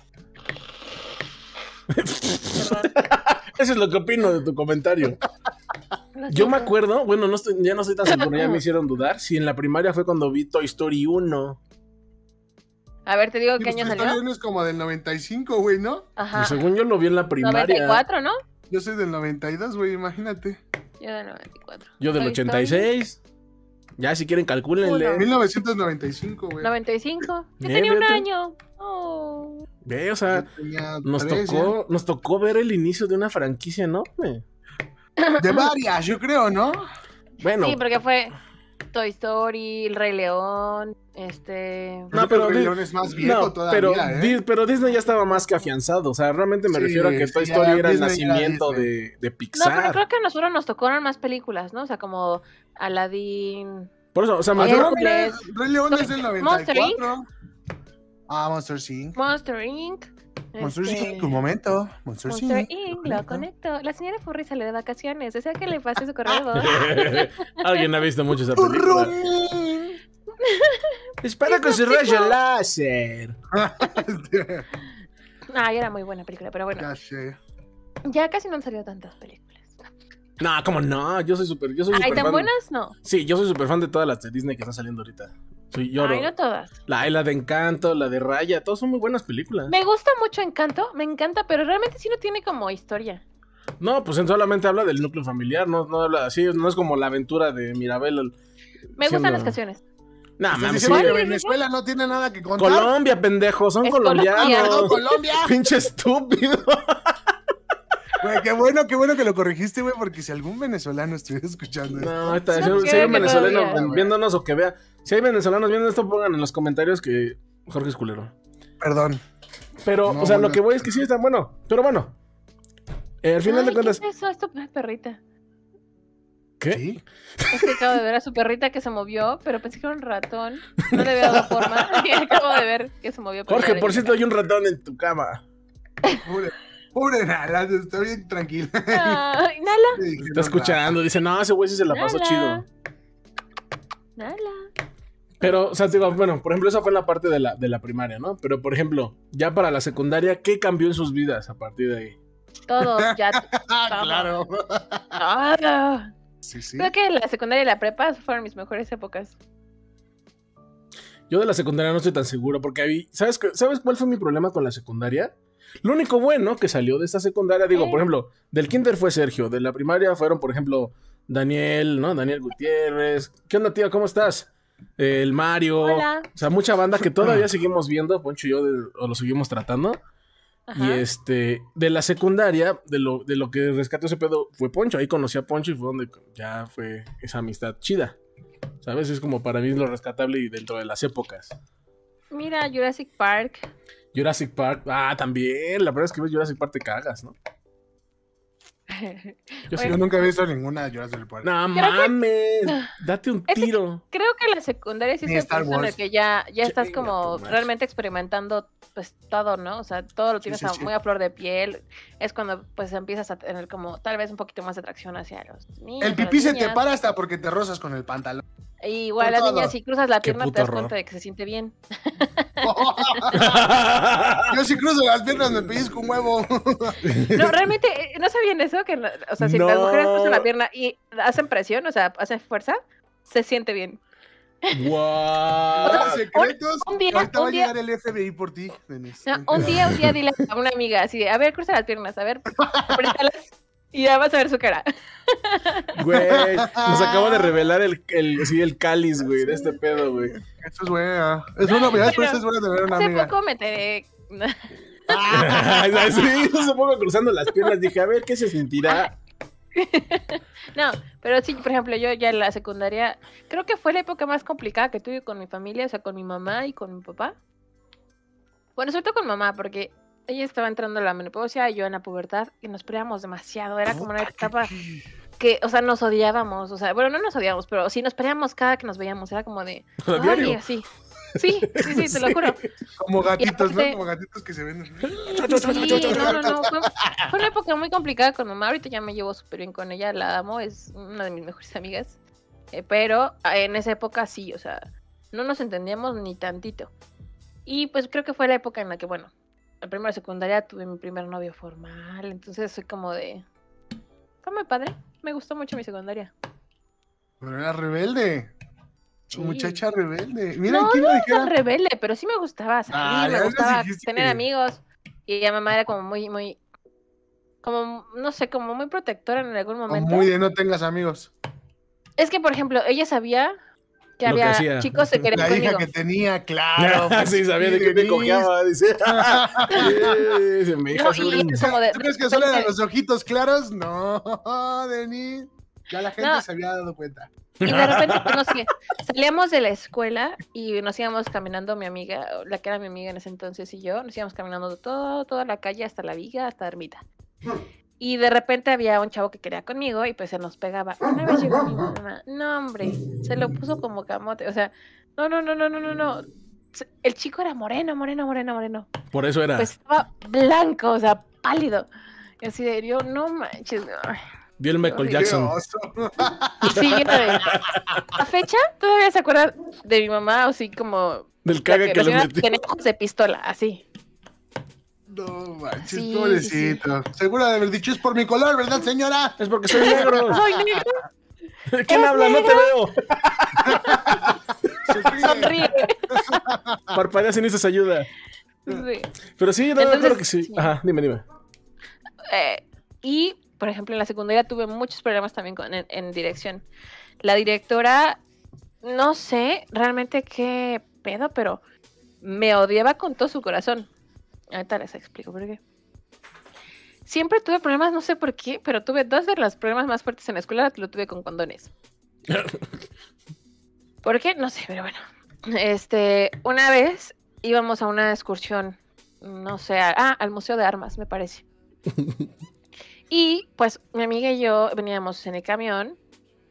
Eso es lo que opino de tu comentario. Yo me acuerdo, bueno, no estoy, ya no estoy tan seguro, ya me hicieron dudar. Si en la primaria fue cuando vi Toy Story uno. A ver, te digo qué año salió. Toy Story uno es como del noventa y cinco, güey, ¿no? Ajá. Pues según yo lo vi en la primaria. noventa y cuatro, ¿no? Yo soy del noventa y dos, güey, imagínate. Yo del noventa y cuatro. Yo del ochenta y seis. Ya, si quieren, calcúlenle. mil novecientos noventa y cinco, güey. noventa y cinco. Yo tenía un año. Oh. Ve, o sea, nos tocó, nos tocó ver el inicio de una franquicia enorme. De varias, yo creo, ¿no? Bueno. Sí, porque fue Toy Story, El Rey León, este... No, pero El Rey León es más viejo no, todavía, pero, ¿eh? Di pero Disney ya estaba más que afianzado, o sea, realmente me sí, refiero a que Toy Story era Disney, el nacimiento de, de Pixar. No, pero creo que a nosotros nos tocaron más películas, ¿no? O sea, como Aladdin... Por eso, o sea, más Rey León es del noventa y cuatro... Ah, Monster Incorporated. Monster Incorporated. Monster este... Incorporated, un momento. Monster, Monster Incorporated. Inc. Lo conecto. La señora Furry sale de vacaciones. Desea que le pase su correo. Alguien ha visto mucho esa película. Dispara con su rayo láser. Ay, era muy buena película, pero bueno. Ya sé. Ya casi no han salido tantas películas. No, ¿cómo no? Yo soy súper fan. ¿Ay, tan buenas? No. Sí, yo soy súper fan de todas las de Disney que están saliendo ahorita. Sí, lloro. Ay, no todas. La, la de Encanto, la de Raya, todas son muy buenas películas. Me gusta mucho Encanto, me encanta, pero realmente sí no tiene como historia. No, pues solamente habla del núcleo familiar, no, no habla así, no es como la aventura de Mirabel. Me siendo... gustan las canciones. No, nah, mames, sí, Venezuela no tiene nada que contar. Colombia, pendejo, son es colombianos. Colombia. Colombia. Pinche estúpido. Güey, qué bueno, qué bueno que lo corregiste, güey, porque si algún venezolano estuviera escuchando esto... No, está, no si, si hay un venezolano todavía, viéndonos güey. O que vea... Si hay venezolanos viendo esto, pongan en los comentarios que Jorge es culero. Perdón. Pero, no, o sea, no, lo que voy es que sí está bueno. Pero bueno. Eh, al final Ay, de cuentas... ¿Qué es eso? Esto es perrita. ¿Qué? ¿Sí? Es que acabo de ver a su perrita que se movió, pero pensé que era un ratón. No le veo la forma. Y acabo de ver que se movió. Por Jorge, por cierto, hay un ratón en tu cama. Pobre. Pobre Nala, está bien tranquila. Ay, Nala. Sí, está escuchando, dice, no, ese güey sí se la pasó chido. Nala. Pero, o sea, digo, bueno, por ejemplo, esa fue la parte de la, de la primaria, ¿no? Pero, por ejemplo, ya para la secundaria, ¿qué cambió en sus vidas a partir de ahí? Todo, ya. Claro. Todo. Sí, sí. Creo que la secundaria y la prepa fueron mis mejores épocas. Yo de la secundaria no estoy tan seguro, porque ahí, ¿sabes, ¿sabes cuál fue mi problema con la secundaria? Lo único bueno que salió de esta secundaria, digo, ¿Eh? por ejemplo, del kinder fue Sergio, de la primaria fueron, por ejemplo, Daniel, ¿no? Daniel Gutiérrez. ¿Qué onda, tío? ¿Cómo estás? Eh, el Mario. Hola. O sea, mucha banda que todavía seguimos viendo, Poncho y yo, de, o lo seguimos tratando. Ajá. Y este, de la secundaria, de lo, de lo que rescató ese pedo fue Poncho. Ahí conocí a Poncho y fue donde ya fue esa amistad chida. ¿Sabes? Es como para mí es lo rescatable y dentro de las épocas. Mira, Jurassic Park. Jurassic Park. Ah, también. La verdad es que ves Jurassic Park te cagas, ¿no? Yo, sí, yo nunca he visto ninguna Jurassic Park. No mames, que... date un es tiro. Que creo que la secundaria sí es en el que ya, ya estás como realmente experimentando pues todo, ¿no? O sea, todo lo tienes sí, sí, a, sí. muy a flor de piel. Es cuando pues empiezas a tener como tal vez un poquito más de atracción hacia los niños. El pipí se niñas. te para hasta porque te rozas con el pantalón. Y igual las niñas, si cruzas la pierna, te das horror. cuenta de que se siente bien. Yo si cruzo las piernas me pellizco un huevo. No, realmente, ¿no sabían eso? Que, o sea, si no. las mujeres cruzan la pierna y hacen presión, o sea, hacen fuerza, se siente bien. ¡Guau! Wow. O sea, secretos. Un, un día, ahorita un va día, a llegar el F B I por ti, Denise. No, un día, un día, dile a una amiga así, a ver, cruza las piernas, a ver, préstalas. Y ya vas a ver su cara. Güey, nos acaba de revelar el, el, sí, el cáliz, güey, de este pedo, güey. Eso es buena. Es una novedad, pero eso es buena de ver una amiga. Hace poco me te... ah, sí, hace poco cruzando las piernas dije, a ver, ¿qué se sentirá? No, pero sí, por ejemplo, yo ya en la secundaria, creo que fue la época más complicada que tuve con mi familia, o sea, con mi mamá y con mi papá. Bueno, sobre todo con mamá, porque... ella estaba entrando en la menopausia y yo en la pubertad y nos peleábamos demasiado, era como una etapa que, o sea, nos odiábamos, o sea, bueno, no nos odiábamos, pero sí nos peleábamos cada que nos veíamos, era como de, ay, y así, sí, sí, sí, te lo juro. Como gatitos, aparte, ¿no? Como gatitos que se venden. Sí, no, no, no, fue, fue una época muy complicada con mamá, ahorita ya me llevo súper bien con ella, la amo, es una de mis mejores amigas, eh, pero en esa época sí, o sea, no nos entendíamos ni tantito. Y pues creo que fue la época en la que, bueno, la primera secundaria tuve mi primer novio formal, entonces soy como de... fue muy padre, me gustó mucho mi secundaria. Pero era rebelde, sí. muchacha rebelde. Mira, no, no era rebelde, pero sí me gustaba salir, ah, me gustaba tener amigos. Y la mamá era como muy, muy... como, no sé, como muy protectora en algún momento. Como muy de no tengas amigos. Es que, por ejemplo, ella sabía... que había que chicos que querían conmigo. La hija que tenía, claro. Pues, sí, sabía de qué te cojeaba, dice. Dice, mi hija no, ¿tú crees que solo eran los ojitos claros? No, Denise. Ya la gente no. se había dado cuenta. Y de repente, pues, no sé, salíamos de la escuela y nos íbamos caminando, mi amiga, la que era mi amiga en ese entonces y yo, nos íbamos caminando todo, toda la calle, hasta la viga, hasta la ermita. Y de repente había un chavo que quería conmigo y pues se nos pegaba. Una vez llegó mi mamá, no hombre, se lo puso como camote, o sea, no, no, no, no, no, no, no. El chico era moreno, moreno, moreno, moreno. Por eso era. Pues estaba blanco, o sea, pálido. Y así de, yo, no manches. Vio el Michael Jackson. Sí, yo también. A fecha todavía se acuerda de mi mamá, o sí, como... del caga que, que le metió. Tenía ojos de pistola, así. No manches, sí, pobrecito. Sí. Segura de haber dicho, es por mi color, ¿verdad, señora? Es porque soy negro. Soy negro. ¿De quién habla? Negro. No te veo. Sonríe. Parpadea sin esas ayuda. Sí. Pero sí, yo también creo que sí. sí. Ajá, dime, dime. Eh, y, por ejemplo, en la secundaria tuve muchos problemas también con, en, en dirección. La directora, no sé realmente qué pedo, pero me odiaba con todo su corazón. Ahorita les explico por qué. Siempre tuve problemas, no sé por qué, pero tuve dos de los problemas más fuertes en la escuela, lo tuve con condones. ¿Por qué? No sé, pero bueno. Este, una vez íbamos a una excursión, no sé, a, ah, al Museo de Armas, me parece. Y pues mi amiga y yo veníamos en el camión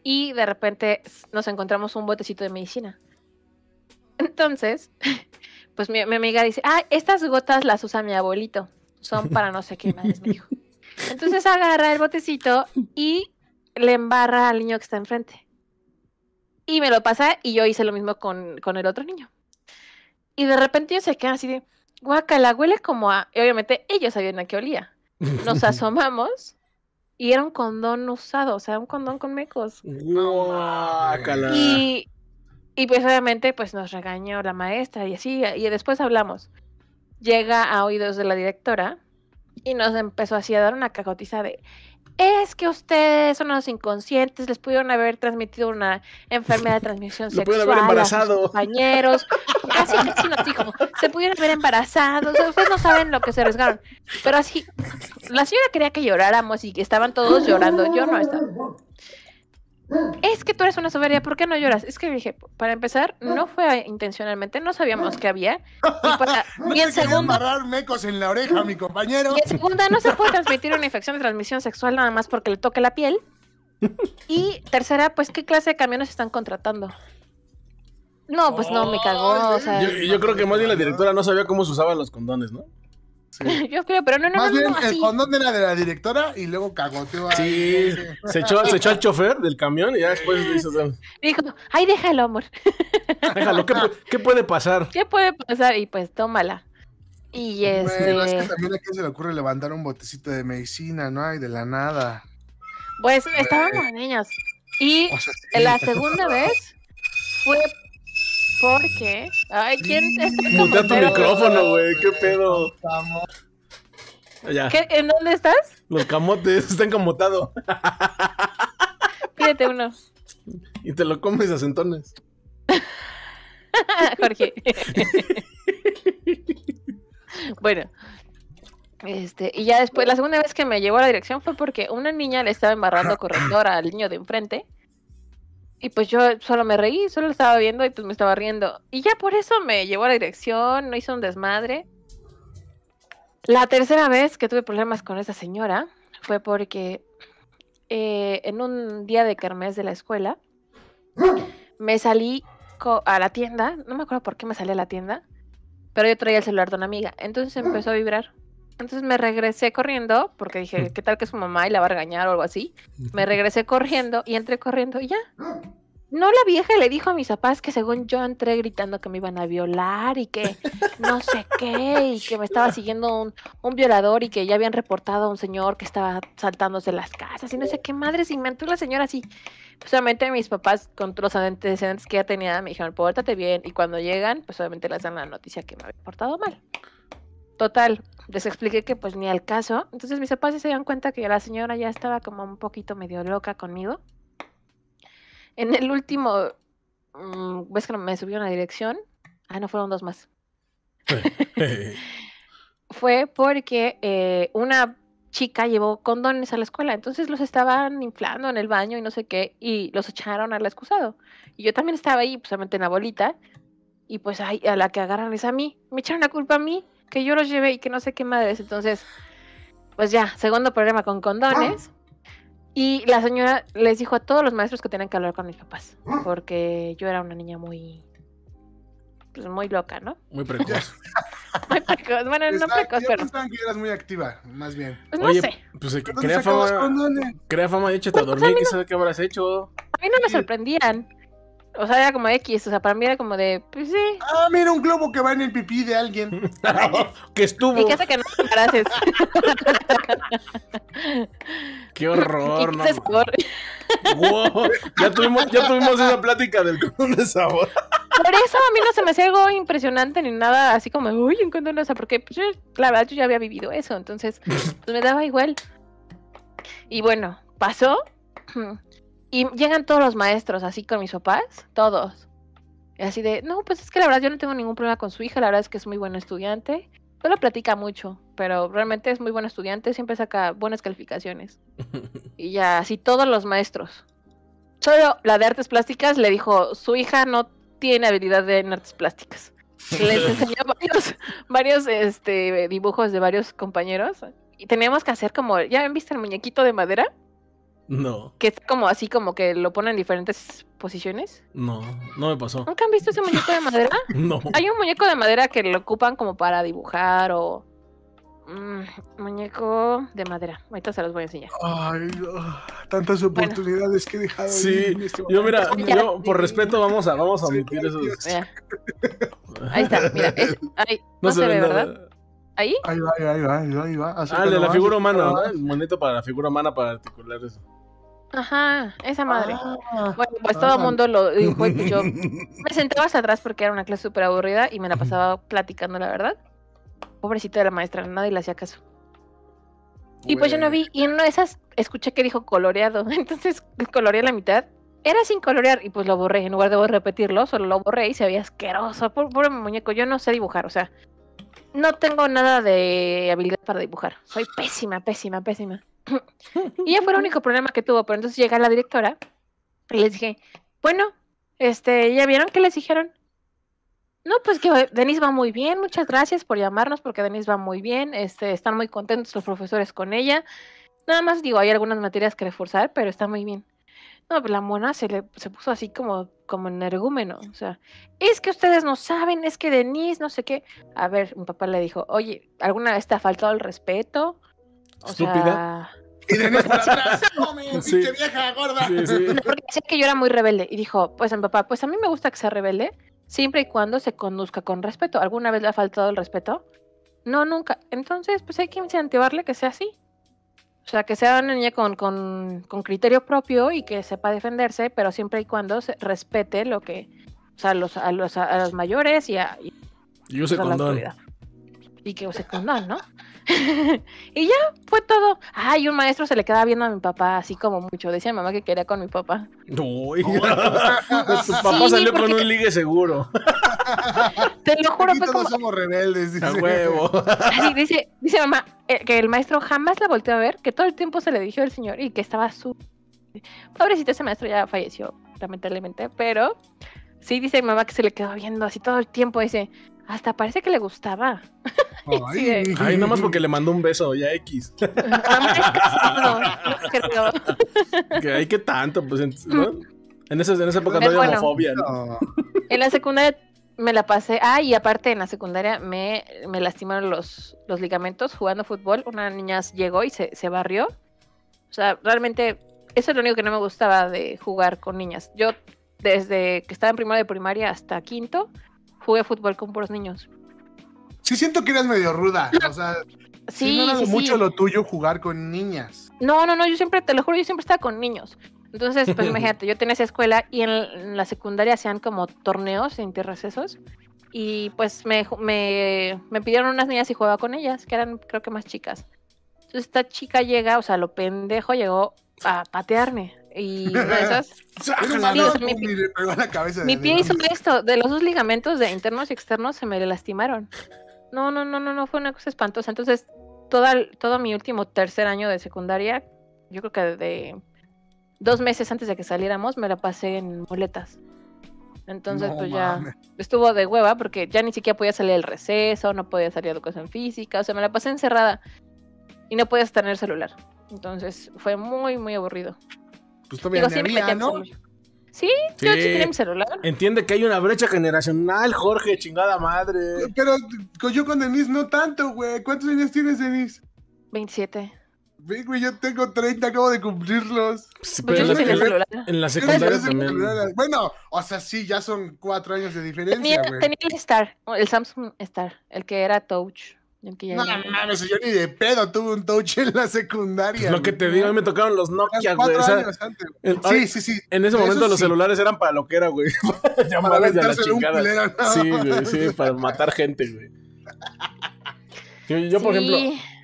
y de repente nos encontramos un botecito de medicina. Entonces... pues mi, mi amiga dice, ah, estas gotas las usa mi abuelito, son para no sé qué madres, me dijo. Entonces agarra el botecito y le embarra al niño que está enfrente. Y me lo pasa y yo hice lo mismo con, con el otro niño. Y de repente ellos se quedan así de, guácala, huele como a... y obviamente ellos sabían a qué olía. Nos asomamos y era un condón usado, o sea, un condón con mecos. Guácala. Y... y pues obviamente pues nos regañó la maestra y así, y después hablamos. Llega a oídos de la directora y nos empezó así a dar una cagotiza de, es que ustedes son unos inconscientes, les pudieron haber transmitido una enfermedad de transmisión sexual. Se pudieron haber embarazado. A sus compañeros. Casi casi nos dijo, se pudieron haber embarazado, o sea, ustedes no saben lo que se arriesgaron. Pero así, la señora quería que lloráramos y que estaban todos llorando, yo no estaba. es que tú eres una soberbia, ¿por qué no lloras? Es que dije, para empezar, no fue intencionalmente, no sabíamos que había. Y, para, no y en segunda, amarrar mecos en la oreja, mi compañero. Y en segunda, no se puede transmitir una infección de transmisión sexual nada más porque le toque la piel. Y tercera, pues, ¿qué clase de camiones están contratando? No, pues no, me cagó. O sea, yo, yo creo que más bien la directora no sabía cómo se usaban los condones, ¿no? Sí. Yo creo, pero no, no, más no, no, bien, no, el condón era de la directora y luego cagoteó. Sí, se echó, se echó al chofer del camión y ya después hizo... Dijo, ay, déjalo, amor. Déjalo, ¿qué, ¿qué puede pasar? ¿Qué puede pasar? Y pues, tómala. Y este... Bueno, es que también a quién se le ocurre levantar un botecito de medicina, ¿no? Ay, de la nada. Pues, estábamos niños. Y o sea, sí. La segunda vez fue... Porque, ay, ¿quién está? Mutea tu micrófono, güey, qué pedo. Allá. ¿Qué, ¿En dónde estás? Los camotes están camotados. Pídete uno. Y te lo comes a centones. Jorge. Bueno, este, y ya después, la segunda vez que me llevó a la dirección fue porque una niña le estaba embarrando corrector al niño de enfrente. Y pues yo solo me reí, solo estaba viendo y pues me estaba riendo. Y ya por eso me llevó a la dirección, no hizo un desmadre. La tercera vez que tuve problemas con esa señora fue porque eh, en un día de kermés de la escuela me salí co a la tienda, no me acuerdo por qué me salí a la tienda, pero yo traía el celular de una amiga, entonces empezó a vibrar. Entonces me regresé corriendo, porque dije, ¿qué tal que su mamá y la va a regañar o algo así? Me regresé corriendo y entré corriendo y ya. No, la vieja le dijo a mis papás que según yo entré gritando que me iban a violar y que no sé qué, y que me estaba siguiendo un, un violador y que ya habían reportado a un señor que estaba saltándose las casas y no sé qué madres inventó la señora así. Pues obviamente mis papás, con todos los antecedentes que ya tenía, me dijeron, pórtate bien, y cuando llegan, pues obviamente les dan la noticia que me había portado mal. Total, les expliqué que pues ni al caso. Entonces mis papás se dieron cuenta que la señora ya estaba como un poquito medio loca conmigo. En el último, ¿ves que me subió a una dirección? Ah, no, fueron dos más. Fue porque eh, una chica llevó condones a la escuela, entonces los estaban inflando en el baño y no sé qué, y los echaron al excusado. Y yo también estaba ahí, pues solamente en la bolita, y pues ay, a la que agarran es a mí, me echaron la culpa a mí, que yo los llevé y que no sé qué madres. Entonces, pues ya, segundo problema con condones. Y la señora les dijo a todos los maestros que tenían que hablar con mis papás, porque yo era una niña muy, pues muy loca, ¿no? Muy precoz. Muy precoz, bueno, está, no precoz, pero... pensaban que eras muy activa, más bien. Pues no. Oye, sé. Pues crea fama, crea fama de hecho, te dormí, pues, ¿qué no... sabes qué habrás hecho? A mí no me sorprendían. O sea, era como X, o sea, para mí era como de, pues sí. Ah, mira, un globo que va en el pipí de alguien. Que estuvo. Y que hace que no te embaraces. Qué horror, ¿no? Wow, ya tuvimos, ya tuvimos esa plática del condón de sabor. Por eso a mí no se me hacía algo impresionante ni nada así como, uy, un condón, o sea, porque pues, yo, la verdad yo ya había vivido eso, entonces pues, me daba igual. Y bueno, pasó. Y llegan todos los maestros, así con mis papás, todos. Y así de, no, pues es que la verdad yo no tengo ningún problema con su hija, la verdad es que es muy buen estudiante. No lo platica mucho, pero realmente es muy buen estudiante, siempre saca buenas calificaciones. Y ya, así todos los maestros. Solo la de artes plásticas le dijo, su hija no tiene habilidad en artes plásticas. Les enseñó varios, varios este, dibujos de varios compañeros. Y teníamos que hacer como, ¿ya han visto el muñequito de madera? No. Que es como así, como que lo ponen en diferentes posiciones. No, no me pasó. ¿Nunca han visto ese muñeco de madera? No. Hay un muñeco de madera que lo ocupan como para dibujar o... Mm, muñeco de madera. Ahorita se los voy a enseñar. Ay, oh, tantas oportunidades bueno. que he dejado. Sí, este yo mira, yo por respeto vamos a, vamos a omitir sí, esos. Mira. Ahí está, mira. Es... Ay, no, no se, se ve, nada. ¿Verdad? ¿Ahí? Ahí va, ahí va, ahí va, ahí va. Ah, de la va, figura humana, ¿no? El monito para la figura humana para articular eso. Ajá, esa madre. Ah, bueno, pues ah, todo el mundo lo dijo y yo me sentaba hasta atrás porque era una clase súper aburrida y me la pasaba platicando, la verdad. Pobrecita de la maestra, nadie le hacía caso. Y pues yo no vi, y en una de esas escuché que dijo coloreado, entonces coloreé la mitad. Era sin colorear y pues lo borré, en lugar de repetirlo, solo lo borré y se veía asqueroso. Pobre muñeco, yo no sé dibujar, o sea... No tengo nada de habilidad para dibujar. Soy pésima, pésima, pésima. Y ya fue el único problema que tuvo. Pero entonces llega la directora Y les dije, bueno, este, ¿ya vieron qué les dijeron? No, pues que Denise va muy bien, muchas gracias por llamarnos, porque Denise va muy bien, este, están muy contentos los profesores con ella. Nada más digo, hay algunas materias que reforzar, pero está muy bien. No, pues la mona se le se puso así como, como energúmeno, o sea, es que ustedes no saben, es que Denise, no sé qué. A ver, mi papá le dijo, oye, ¿alguna vez te ha faltado el respeto? O Estúpida. Sea... Y Denise para atrás, ¡no, mi sí. pinche vieja gorda! Sí, sí. No, porque decía que yo era muy rebelde, y dijo, pues a mi papá, pues a mí me gusta que sea rebelde, siempre y cuando se conduzca con respeto. ¿Alguna vez le ha faltado el respeto? No, nunca. Entonces, pues hay que incentivarle que sea así. O sea, que sea una niña con, con, con criterio propio y que sepa defenderse, pero siempre y cuando se respete lo que... O sea, los, a, los, a los mayores y a... Y, y use condón. Y que use condón, ¿no? Y ya, fue todo. Ay, un maestro se le quedaba viendo a mi papá así como mucho. Decía mi mamá que quería con mi papá. No, hija. Pues tu papá sí, salió porque... con un ligue seguro. Te lo juro, pues como... somos rebeldes, dice. A huevo. Así dice, dice mamá, eh, que el maestro jamás la volteó a ver, que todo el tiempo se le dirigió al señor y que estaba su... Pobrecito, ese maestro ya falleció, lamentablemente, pero sí dice mi mamá que se le quedó viendo así todo el tiempo, dice... Hasta parece que le gustaba. Ay, sí, ay, nomás porque le mandó un beso, ya X. No, no creo. Que hay que tanto, pues, ¿no? En esa, en esa época no había bueno, homofobia, ¿no? En la secundaria me la pasé. Ah, y aparte en la secundaria me, me lastimaron los, los ligamentos jugando fútbol. Una niña llegó y se, se barrió. O sea, realmente eso es lo único que no me gustaba de jugar con niñas. Yo, desde que estaba en primero de primaria hasta quinto... Jugué fútbol con puros niños. Sí siento que eras medio ruda, o sea, sí, si no era sí, mucho sí. lo tuyo jugar con niñas. No, no, no, yo siempre, te lo juro, yo siempre estaba con niños. Entonces, pues imagínate, yo tenía esa escuela y en, en la secundaria hacían como torneos interrecesos y pues me, me, me pidieron unas niñas y jugaba con ellas, que eran creo que más chicas. Entonces esta chica llega, o sea, lo pendejo llegó a patearme. Y una de esas mi pie hizo esto, de los dos ligamentos de internos y externos se me lastimaron. No, no, no, no, no fue una cosa espantosa. Entonces, toda, todo mi último tercer año de secundaria, yo creo que de dos meses antes de que saliéramos, me la pasé en muletas. Entonces, no, pues ya mame. Estuvo de hueva porque ya ni siquiera podía salir al receso, no podía salir a educación física, o sea, me la pasé encerrada y no podías tener celular. Entonces, fue muy, muy aburrido. Pues todavía Digo, sí había, ¿no? Sí, sí, yo sí tenía mi celular. Entiende que hay una brecha generacional, Jorge, chingada madre. Pero yo con Denise no tanto, güey. ¿Cuántos años tienes, Denise? veintisiete. Güey, yo tengo treinta, acabo de cumplirlos. Sí, pero yo sí tenía celular. En la secundaria también. Bueno, o sea, sí, ya son cuatro años de diferencia, güey. Tenía, tenía el Star, el Samsung Star, el que era Touch. No, mames, yo ni de pedo tuve un touch en la secundaria. Pues lo que te digo, a mí me tocaron los Nokia, güey. O sea, sí, sí, sí. En ese momento los sí. celulares eran para lo que era, güey. Llamarles a la chingada. Culero, no. Sí, güey, sí, para matar gente, güey. Yo, yo sí. por ejemplo,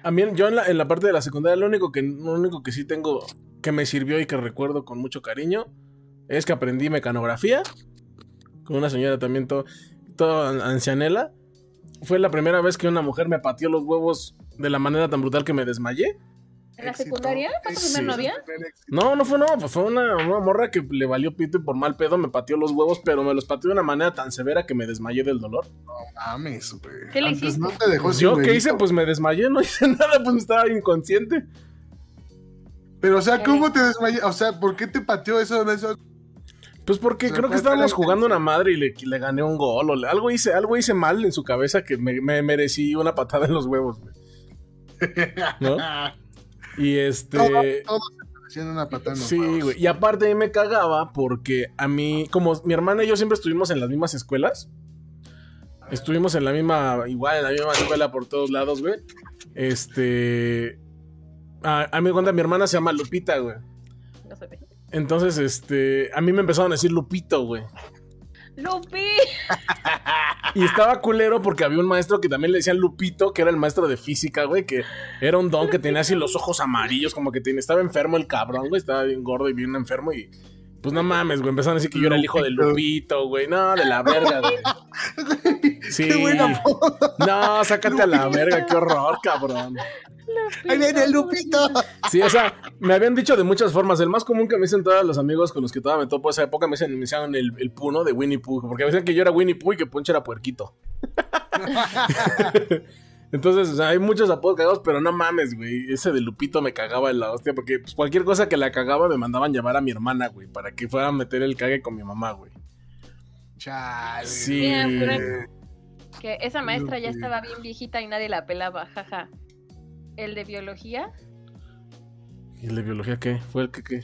a mí, yo en la, en la parte de la secundaria, lo único que, lo único que sí tengo que me sirvió y que recuerdo con mucho cariño es que aprendí mecanografía con una señora también todo, todo ancianela. Fue la primera vez que una mujer me pateó los huevos de la manera tan brutal que me desmayé. ¿En la secundaria? ¿Fue tu primera novia? No, no fue, no, pues fue una, una morra que le valió pito y por mal pedo me pateó los huevos, pero me los pateó de una manera tan severa que me desmayé del dolor. No mames, güey. ¿Qué le hiciste? No te dejó ¿Yo qué hice? Pues me desmayé, no hice nada, pues estaba inconsciente. Pero, o sea, ¿cómo te desmayé? O sea, ¿por qué te pateó eso? eso? Pues porque o sea, creo que estábamos jugando una madre y le, le gané un gol o le, algo hice algo hice mal en su cabeza que me, me merecí una patada en los huevos, güey. ¿No? Y este... Todos haciendo una patada en los huevos. Sí, güey. Y aparte a mí me cagaba porque a mí, como mi hermana y yo siempre estuvimos en las mismas escuelas, estuvimos en la misma, igual en la misma escuela por todos lados, güey. Este... A, a mí me cuenta, mi hermana se llama Lupita, güey. No se ve. Entonces, este, a mí me empezaron a decir Lupito, güey. ¡Lupi! Y estaba culero porque había un maestro que también le decían Lupito, que era el maestro de física, güey, que era un don que tenía así los ojos amarillos, como que tenía, estaba enfermo el cabrón, güey, estaba bien gordo y bien enfermo y... Pues no mames, güey, empezaron a decir que yo era el hijo de Lupito, güey, no, de la verga, güey. Sí. Qué buena. No, sácate Lupita. A la verga, qué horror, cabrón. Lupita, ahí viene el Lupito. Sí, o sea, me habían dicho de muchas formas. El más común que me dicen todos los amigos con los que todavía me topo esa época me dicen, me dicen el, el Puno de Winnie Pooh, porque me decían que yo era Winnie Pooh y que Punch era puerquito. Entonces, o sea, hay muchos apodos cagados, pero no mames, güey. Ese de Lupito me cagaba en la hostia, porque pues, cualquier cosa que la cagaba me mandaban llamar a mi hermana, güey, para que fuera a meter el cague con mi mamá, güey. Chale. Sí. Que esa maestra Lupe. Ya estaba bien viejita y nadie la pelaba, jaja. ¿El de biología? ¿Y el de biología qué? ¿Fue el que qué?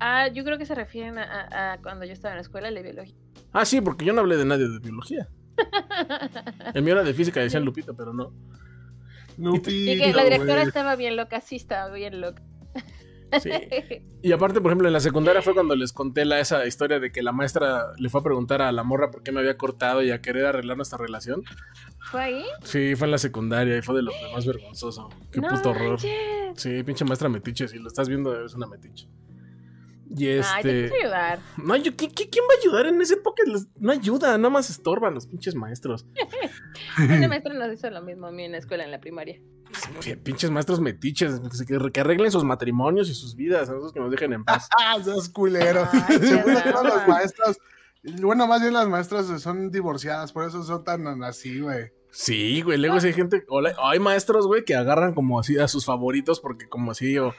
Ah, yo creo que se refieren a, a, a cuando yo estaba en la escuela, el de biología. Ah, sí, porque yo no hablé de nadie de biología. En mi hora de física decían Lupito, pero no. Lupito, y que la directora wey. Estaba bien loca, sí, estaba bien loca. Sí. Y aparte, por ejemplo, en la secundaria fue cuando les conté la, esa historia de que la maestra le fue a preguntar a la morra por qué me había cortado y a querer arreglar nuestra relación. ¿Fue ahí? Sí, fue en la secundaria y fue de lo más vergonzoso. Qué no puto horror. Manches. Sí, pinche maestra metiche, si lo estás viendo es una metiche. Y este... Ay, te quiero ayudar. No, yo, ¿qu- qu- ¿quién va a ayudar en ese época? No ayuda, nada más estorban los pinches maestros. Ese maestro nos hizo lo mismo a mí en la escuela, en la primaria. Sí, pinches maestros metiches, que arreglen sus matrimonios y sus vidas, a esos que nos dejen en paz. ¡Ah, esos culeros! Ay, los maestros, bueno, más bien las maestras son divorciadas, por eso son tan así, güey. Sí, güey, luego si hay gente, hay maestros, güey, que agarran como así a sus favoritos porque como así o...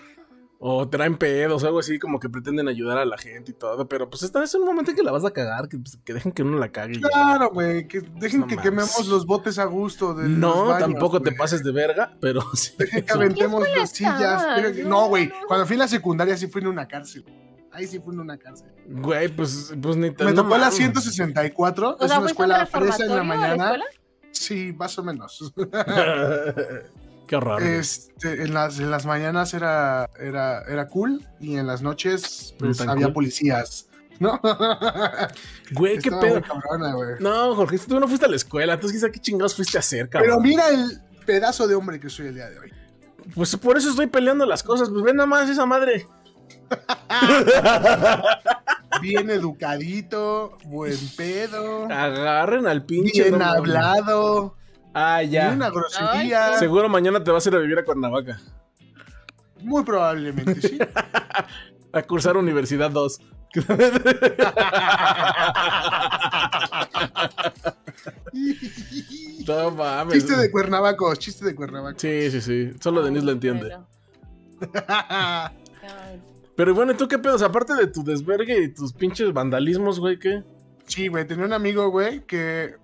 O traen pedos, algo así, como que pretenden ayudar a la gente y todo. Pero pues esta vez es un momento en que la vas a cagar, que, pues, que dejen que uno la cague. Claro, güey, que dejen no que mames. Quememos los botes a gusto. De no, baños, tampoco wey. Te pases de verga, pero sí. Dejen que aventemos las sillas. No, güey, no, no. Cuando fui a la secundaria sí fui en una cárcel. Ahí sí fui en una cárcel. Güey, pues, pues ni tan... Me tocó no, la ciento sesenta y cuatro, o es una escuela fresa en la mañana. ¿La sí, más o menos. Qué raro. Este, en, las, en las mañanas era, era, era cool y en las noches pues, había cool? Policías. ¿No? Güey, qué pedo. Cabrona, güey. No, Jorge, tú no fuiste a la escuela, tú quizá qué chingados fuiste a hacer, cabrón. Pero mira el pedazo de hombre que soy el día de hoy. Pues por eso estoy peleando las cosas, pues ven nada más esa madre. Bien educadito, buen pedo. Agarren al pinche. Bien hablado. Ah, ya. Una grosería. Ay, seguro mañana te vas a ir a vivir a Cuernavaca. Muy probablemente, sí. A cursar Universidad dos. No mames. Chiste de Cuernavaca, chiste de Cuernavaca. Sí, sí, sí. Solo Denise lo entiende. Pero bueno, ¿y tú qué pedos? Aparte de tu desvergue y tus pinches vandalismos, güey, ¿qué? Sí, güey. Tenía un amigo, güey, que...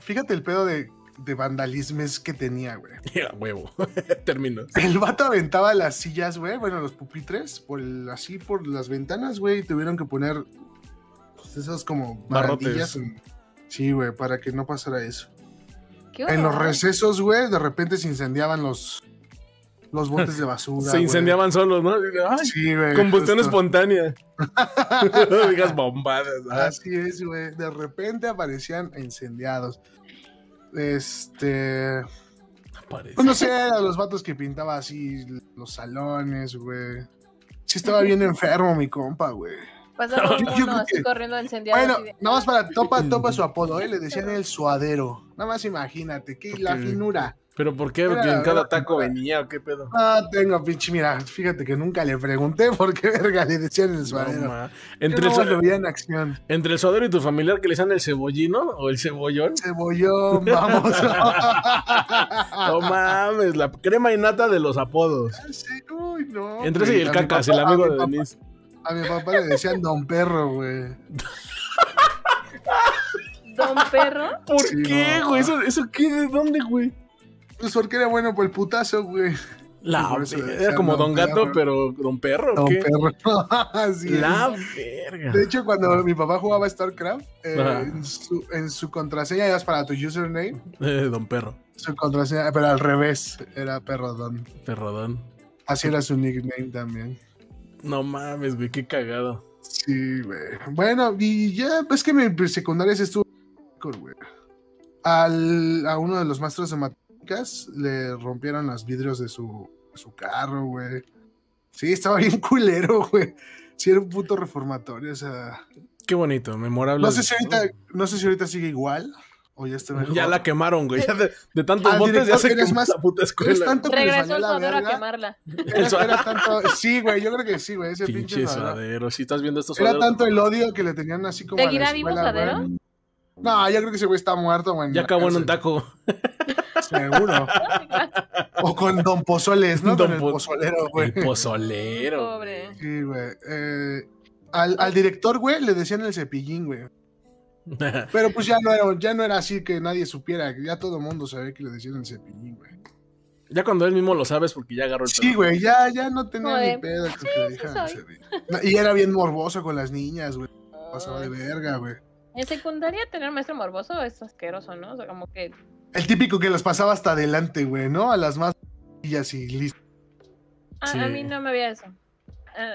Fíjate el pedo de... de vandalismes que tenía, güey. Yeah, huevo. Termino. El vato aventaba las sillas, güey, bueno, los pupitres, por el, así por las ventanas, güey, y tuvieron que poner pues, esas como barrotes. En... Sí, güey, para que no pasara eso. ¿Qué en los recesos, güey, de repente se incendiaban los los botes de basura. Se incendiaban wey. Solos, ¿no? Ay, sí, güey. Combustión justo. Espontánea. Digas bombadas. ¿Ah? Así es, güey. De repente aparecían incendiados. Este. Parece. Pues no sé, a los vatos que pintaba así los salones, güey. Sí, estaba bien enfermo, mi compa, güey. Pasaba uno yo así que... corriendo encendido. Bueno, de... nada más para topa, topa su apodo, ¿eh? Le decían el suadero. Nada más imagínate, que la finura. ¿Pero por qué? ¿Porque en cada taco venía o qué pedo? No tengo, pinche, mira, fíjate que nunca le pregunté por qué verga le decían el suadero. No, entre, el suadero en acción. Entre el suadero y tu familiar que le decían el cebollino o el cebollón. Cebollón, vamos. No mames, la crema y nata de los apodos. Sí, uy, no. Entre ese y el cacas, el amigo de Denise. A mi papá le decían Don Perro, güey. ¿Don Perro? ¿Por sí, qué, güey? No. ¿Eso, ¿Eso qué? ¿De dónde, güey? Pues porque era bueno por el putazo, güey. La era como Don, don Gato, perro. Pero Don Perro, Don ¿qué? Perro. Así la es. Verga. De hecho, cuando mi papá jugaba StarCraft, eh, en, su, en su contraseña, eras para tu username. Eh, Don Perro. Su contraseña, pero al revés, era Perrodón. Perrodón. Así era su nickname también. No mames, güey, qué cagado. Sí, güey. Bueno, y ya, pues que mi secundaria se estuvo... güey. Al, a uno de los maestros de matemáticas le rompieron los vidrios de su, su carro, güey. Sí, estaba bien culero, güey. Sí, era un puto reformatorio, o sea... Qué bonito, memorable. No sé si ahorita, no sé si ahorita sigue igual. O ya está mejor. Ya la quemaron, güey. Ya de, de tantos botes ya se quemó más, la puta escuela. Regresó el suadero a quemarla. Era, era tanto, sí, güey, yo creo que sí, güey. Ese pinche, pinche suadero. Si estás viendo estos suaderos. Era tanto el odio que le tenían así como. ¿Seguirá vivo suadero? No, yo creo que ese güey está muerto, güey. Ya acabó en un taco. Seguro. O con Don Pozoles, ¿no? Don con po el pozolero, güey. El pozolero. Pobre. Sí, güey. Eh, al, al director, güey, le decían el cepillín, güey. Pero pues ya no, era, ya no era así que nadie supiera. Ya todo el mundo sabía que le decían el cepillín, güey. Ya cuando él mismo lo sabes porque ya agarró el pedo. Sí, güey, ya, ya no tenía Oye. ni pedo. Sí, que sí no, y era bien morboso con las niñas, güey. Pasaba de verga, güey. En secundaria tener maestro morboso es asqueroso, ¿no? O sea, como que... El típico que los pasaba hasta adelante, güey, ¿no? A las más... y así, listo. A, sí. a mí no me había eso.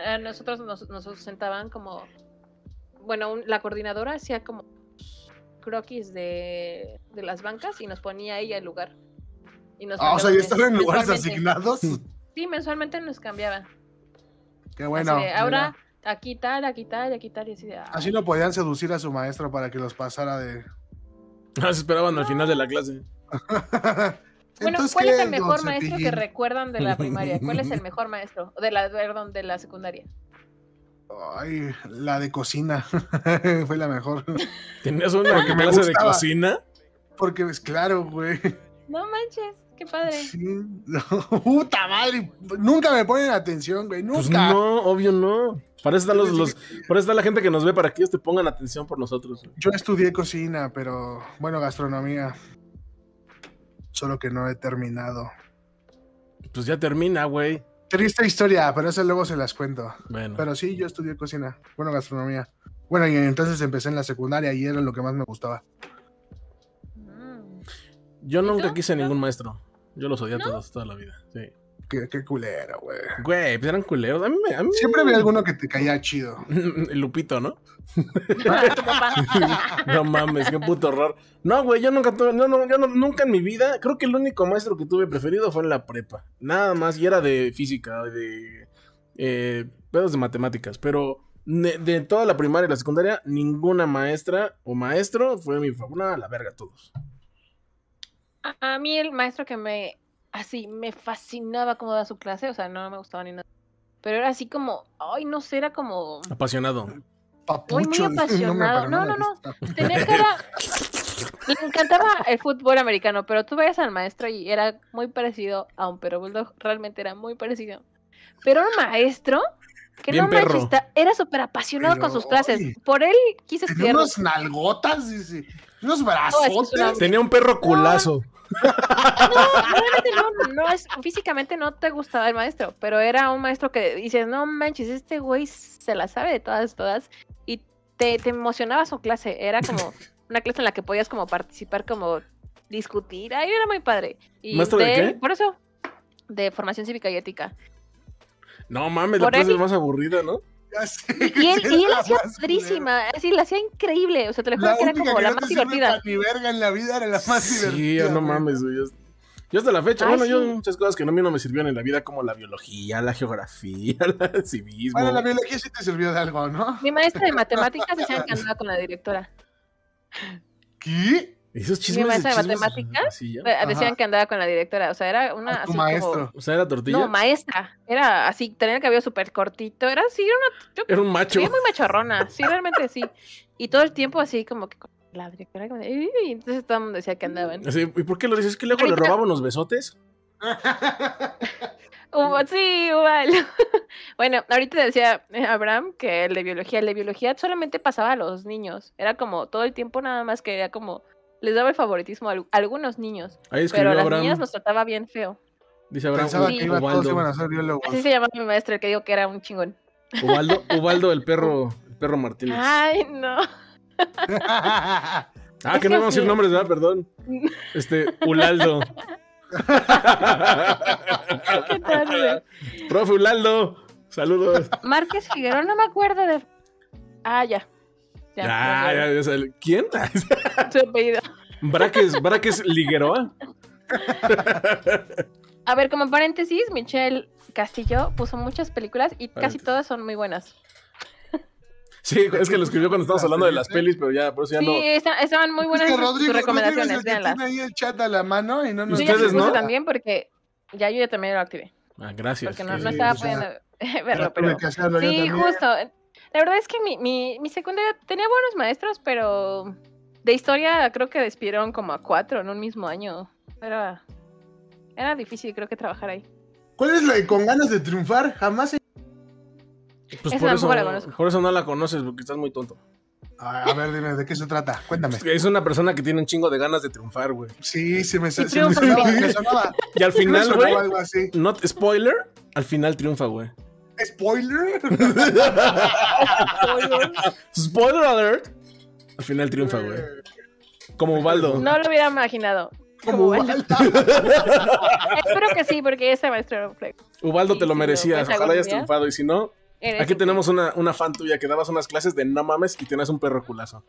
A, a nosotros nos, nos sentaban como... Bueno, un, la coordinadora hacía como croquis de, de las bancas y nos ponía ella el lugar. Y nos ah, o sea, ¿y estaban en lugares asignados? Sí, mensualmente nos cambiaban. Qué bueno. Así de, ahora... Mira. Aquí tal, aquí tal, aquí tal y así de... Ay. Así no podían seducir a su maestro para que los pasara de... Ah, se esperaban no. al final de la clase. Bueno, ¿cuál es el mejor maestro que recuerdan de la primaria? ¿Cuál es el mejor maestro? De la, perdón, de la secundaria. Ay, la de cocina. Fue la mejor. ¿Tenías una que me clase de cocina? Porque, pues, claro, güey. No manches. Qué padre. Sí. No, puta madre. Nunca me ponen atención, güey. Nunca. Pues no, obvio no. Para eso, están los, los, para eso está la gente que nos ve, para que ellos te pongan atención por nosotros. Güey. Yo estudié cocina, pero bueno, gastronomía. Solo que no he terminado. Pues ya termina, güey. Triste historia, pero eso luego se las cuento. Bueno. Pero sí, yo estudié cocina. Bueno, gastronomía. Bueno, y entonces empecé en la secundaria y era lo que más me gustaba. Yo nunca quise ningún maestro. Yo los odié a todos, toda la vida, sí. Qué, qué culero, güey. Güey, pues eran culeros. A mí, a mí... Siempre había alguno que te caía chido. El Lupito, ¿no? No mames, qué puto horror. No, güey, yo nunca tuve, no, no, yo no, nunca en mi vida, creo que el único maestro que tuve preferido fue en la prepa. Nada más, y era de física, de eh, pedos de matemáticas, pero de, de toda la primaria y la secundaria, ninguna maestra o maestro fue mi favorita, la verga todos. A mí el maestro que me, así, me fascinaba cómo daba su clase, o sea, no me gustaba ni nada. Pero era así como, ay, no sé, era como... Apasionado. Papucho, muy, muy apasionado. No, no, no, no. Tenía cara... Le encantaba el fútbol americano, pero tú veías al maestro y era muy parecido a un perro bulldog, realmente era muy parecido. Pero un maestro... Que bien no perro. Machista, era súper apasionado pero, con sus clases. Oye, por él quise estudiar. Unos nalgotas, dice, unos brazotes. No, tenía un perro culazo. No, no, no, no es, físicamente no te gustaba el maestro, pero era un maestro que dices, no manches, este güey se la sabe de todas, todas. Y te, te emocionaba su clase. Era como una clase en la que podías como participar, como discutir. Ahí era muy padre. Y ¿maestro de, de qué? Por eso, de formación cívica y ética. No mames, la clase es más aburrida, ¿no? Ya sé, y él, y él la hacía padrísima, así la hacía increíble, o sea, te lo juro que era como que la no más divertida. Mi verga en la vida era la más sí, divertida. Sí, no güey. Mames, güey. Yo hasta la fecha, Ay, bueno, sí. yo muchas cosas que a mí no me sirvieron en la vida, como la biología, la geografía, el civismo. Bueno, la biología sí te sirvió de algo, ¿no? Mi maestra de matemáticas se encantaba con la directora. ¿Qué? Esos chismes, mi maestra de matemáticas decían que andaba con la directora, o sea, era una... Tu maestro, como... o sea, era tortilla. No, maestra, era así, tenía el cabello súper cortito, era así, era una... Yo, era un macho. Era muy machorrona, sí, realmente sí. Y todo el tiempo así como que con la directora, y entonces todo el mundo decía que andaban. ¿Y por qué lo dices? ¿Es que luego le robaban los besotes? Hubo, sí, igual. Bueno, ahorita decía Abraham que el de biología, el de biología solamente pasaba a los niños, era como todo el tiempo nada más que era como... Les daba el favoritismo a algunos niños, pero a las Abraham. niñas nos trataba bien feo. Dice Abraham, pensaba que iba, todos iban a ser biólogos. Así se llamaba mi maestro, el que digo que era un chingón. Ubaldo, Ubaldo el perro, el perro Martínez. Ay, no. Ah, es que no vamos a decir nombres, ¿verdad? Perdón. Este, Ulaldo. ¿Qué tal? Profe Ulaldo, saludos. Márquez Figueroa, no me acuerdo de... Ah, ya. Ya, ah, ya, ya sale. ¿Quién? Su apellido. Braques, Braques Ligueroa. A ver, como paréntesis, Michelle Castillo puso muchas películas y paréntesis. Casi todas son muy buenas. Sí, es que lo escribió cuando estábamos hablando de las pelis, pero ya, por eso ya sí, no. Sí, estaban muy buenas, es que Rodrigo, sus recomendaciones. Rodrigo es el que tiene ahí el chat a la mano y no nos... Ustedes no. También porque ya yo ya también lo activé. Ah, gracias. Porque no, sí, no estaba sí, pudiendo sea, verlo, pero... Casarlo, sí, justo. La verdad es que mi, mi, mi secundaria tenía buenos maestros, pero de historia creo que despidieron como a cuatro en un mismo año. Era, era difícil, creo que trabajar ahí. ¿Cuál es la de con ganas de triunfar? Jamás... He... Pues por eso, por eso no la conoces, porque estás muy tonto. A ver, dime, ¿de qué se trata? Cuéntame. Es una persona que tiene un chingo de ganas de triunfar, güey. Sí, se me, se me sonaba, me sonaba. Y al final, güey, no, spoiler, al final triunfa, güey. ¿Spoiler? ¿Spoiler? Spoiler alert. Al final triunfa, güey. Como Ubaldo. No lo hubiera imaginado. Como Ubaldo. Espero que sí, porque ese maestro era Ubaldo, sí, te lo si merecías, lo ojalá hayas triunfado, y si no... Aquí tenemos una, una fan tuya que dabas unas clases de no mames y tenías un perro culazo.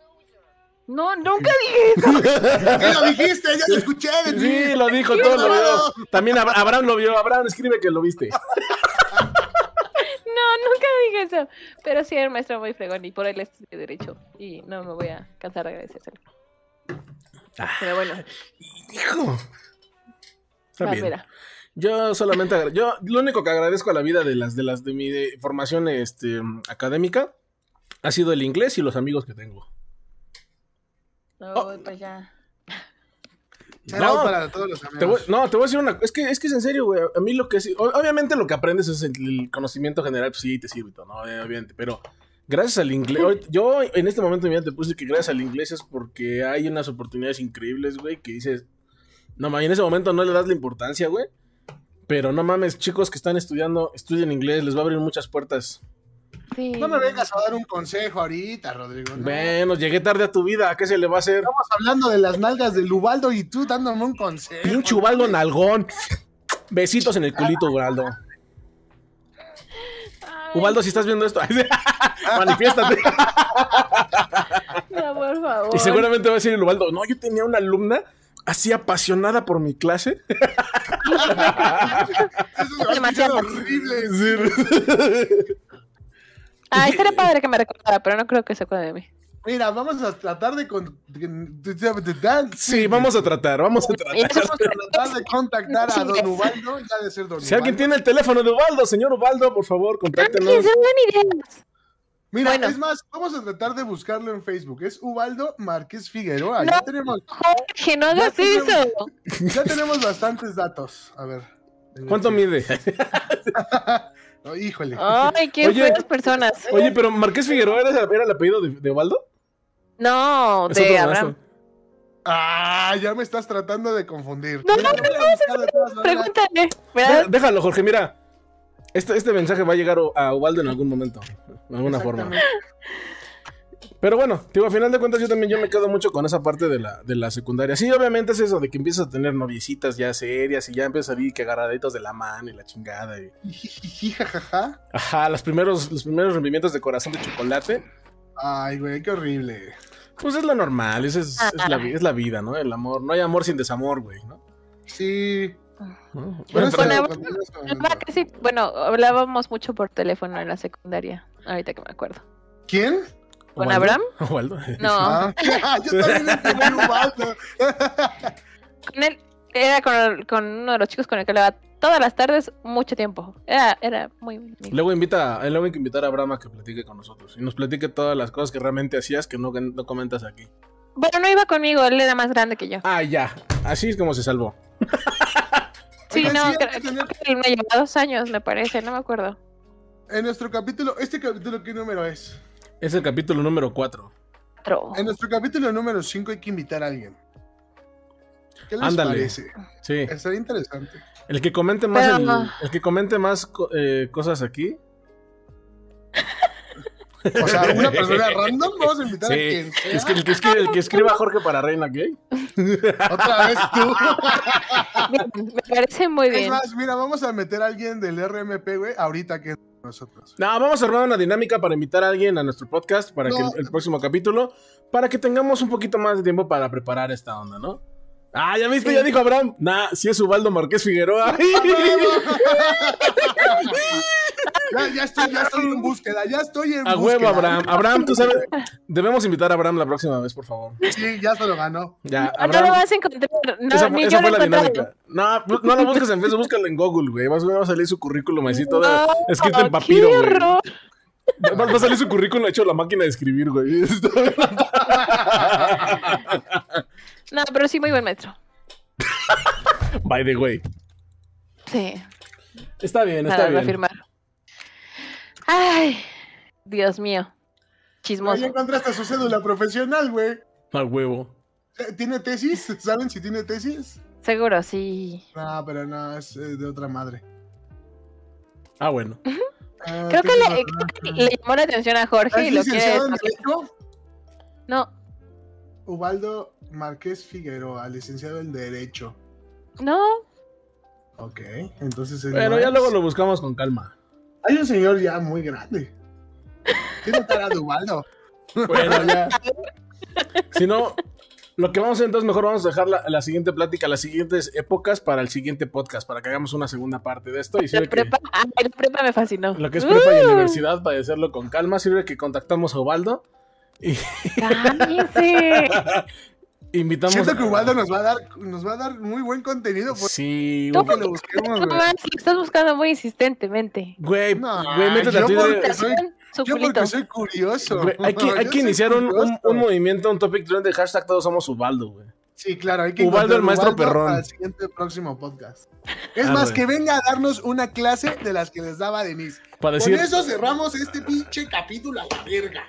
No, nunca dije eso. ¿Qué lo dijiste? Ya lo escuché. Sí, sí lo dijo, todo lo vio. También Ab- Abraham lo vio. Abraham, escribe que lo viste. No, nunca dije eso. Pero sí, el maestro muy fregón y por él estudié derecho. Y no me voy a cansar de agradecérselo. Ah, pero bueno. Hijo. Está bien. Mira. Yo solamente agra- yo lo único que agradezco a la vida de las de las de mi de formación este académica ha sido el inglés y los amigos que tengo. No, oh. Pues ya. No, para todos los amigos. Te voy, no, te voy a decir una, es que es que es en serio, güey, a mí lo que es, obviamente lo que aprendes es el, el conocimiento general, pues sí te sirve, no, obviamente, pero gracias al inglés, yo en este momento mira, te puse que gracias al inglés es porque hay unas oportunidades increíbles, güey, que dices, no, man, en ese momento no le das la importancia, güey. Pero no mames, chicos que están estudiando, estudien inglés, les va a abrir muchas puertas. Sí. No me vengas a dar un consejo ahorita, Rodrigo. ¿No? Bueno, llegué tarde a tu vida, ¿a qué se le va a hacer? Estamos hablando de las nalgas de Ubaldo y tú dándome un consejo. Pinche Ubaldo nalgón. Besitos en el culito, Ubaldo. Ay. Ubaldo, si estás viendo esto, manifiéstate. No, por favor. Y seguramente va a decir el Ubaldo, no, yo tenía una alumna así apasionada por mi clase. Eso es demasiado horrible. Sí. Ah, estaría padre que me recordara, pero no creo que se acuerde de mí. Mira, vamos a tratar de... Con... Sí, vamos a tratar, vamos a tratar. Vamos a tratar de contactar a don Ubaldo. Ya de ser don Ubaldo. Si alguien tiene el teléfono de Ubaldo, señor Ubaldo, por favor, contáctenos. Mira, bueno. Es más, vamos a tratar de buscarlo en Facebook. Es Ubaldo Márquez Figueroa. No, ya tenemos, Jorge, no hagas eso. Ya tenemos bastantes datos. A ver. ¿Cuánto mide? No, híjole. Ay, qué buenas personas. Oye, pero Márquez Figueroa era, era el apellido de, de Ubaldo. No, es de Abraham. Maestro. Ah, ya me estás tratando de confundir. No, mira, no, no, no, no. Pregúntale. Mira. Déjalo, Jorge, mira. Este, este mensaje va a llegar a Ubaldo en algún momento, de alguna forma. Pero bueno, digo, a final de cuentas yo también yo me quedo mucho con esa parte de la, de la secundaria. Sí, obviamente es eso, de que empiezas a tener noviecitas ya serias y ya empiezas a ver que agarraditos de la mano y la chingada. Y... Ajá, los primeros, los primeros rompimientos de corazón de chocolate. Ay, güey, qué horrible. Pues es lo normal, es, es, es, la, es la vida, ¿no? El amor, no hay amor sin desamor, güey, ¿no? Sí... Bueno, bueno, hablamos, sí, bueno, hablábamos mucho por teléfono en la secundaria, ahorita que me acuerdo. ¿Quién? ¿Con Abraham? ¿Ubaldo? No. Ah, yo también estuve Ubaldo. Con él, era con, con uno de los chicos con el que hablaba todas las tardes mucho tiempo. Era, era muy bonito. Luego invita, luego hay que invitar a Abraham a que platique con nosotros y nos platique todas las cosas que realmente hacías que no, que no comentas aquí. Bueno, no iba conmigo, él era más grande que yo. Ah, ya, así es como se salvó. Sí, bueno, no, creo, tener... creo que me lleva dos años, me parece, no me acuerdo. En nuestro capítulo, ¿este capítulo qué número es? Es el capítulo número cuatro. Cuatro. En nuestro capítulo número cinco hay que invitar a alguien. ¿Qué les Ándale. Parece? Sí. Estaría interesante. El que comente más, Pero, el, no. el que comente más eh, cosas aquí. O sea, una persona random, vamos a invitar sí. a quien sea. Es que el que, escribe, el que escriba Jorge para Reina Gay. Otra vez tú. Bien, me parece muy es bien. Es más, mira, vamos a meter a alguien del R M P, güey, ahorita que nosotros. No, vamos a armar una dinámica para invitar a alguien a nuestro podcast para no. que el, el próximo capítulo, para que tengamos un poquito más de tiempo para preparar esta onda, ¿no? Ah, ya viste, sí. ya dijo Abraham. Nah, si sí es Ubaldo Márquez Figueroa. Ya, ya, estoy, ya estoy en búsqueda, ya estoy en a búsqueda. A huevo, Abraham. Abraham, tú sabes. Debemos invitar a Abraham la próxima vez, por favor. Sí, ya se lo ganó. Ya, Abraham, no lo vas a encontrar. No, esa, ni esa yo fue lo la dinámica. No, no lo busques en Facebook, búscalo en Google, güey. Vas a salir su currículum así todo no, escrito en papiro, güey. Va a salir su currículum hecho la máquina de escribir, güey. No, pero sí, muy buen maestro. By the way. Sí. Está bien, está Nada, bien. Afirmar. Ay, Dios mío. Chismoso. Ya encontraste su cédula profesional, güey. Al huevo. ¿Tiene tesis? ¿Saben si tiene tesis? Seguro, sí. No, pero no, es de otra madre. Ah, bueno. Uh-huh. ah, creo, que le, creo que le llamó la atención a Jorge y lo quiere... No. Ubaldo Marqués Figueroa, licenciado en Derecho. No. Ok, entonces... Bueno, ya luego lo buscamos con calma. Hay un señor ya muy grande. Tiene cara de Ubaldo. Bueno, ya. Si no, lo que vamos a hacer entonces, mejor vamos a dejar la, la siguiente plática, las siguientes épocas para el siguiente podcast, para que hagamos una segunda parte de esto. Y la prepa, que, ah, el prepa me fascinó. Lo que es prepa uh. y universidad, para hacerlo con calma, sirve que contactamos a Ubaldo. Y... ¡Cállense! Invitamos Siento que Ubaldo nos va a dar, nos va a dar muy buen contenido. Por... Sí, tú, lo busquemos, tú más, lo estás buscando muy insistentemente. Güey, no, güey, métete a Twitter. Soy, yo porque soy curioso. Güey, hay que, no, hay que iniciar un, un, un movimiento, un topic trend de hashtag todos somos Ubaldo, güey. Sí, claro, hay que Ubaldo el maestro Ubaldo perrón. Para el siguiente próximo podcast. Es ah, más, güey. Que venga a darnos una clase de las que les daba Denise. Para Con decir... eso cerramos este pinche capítulo a la verga.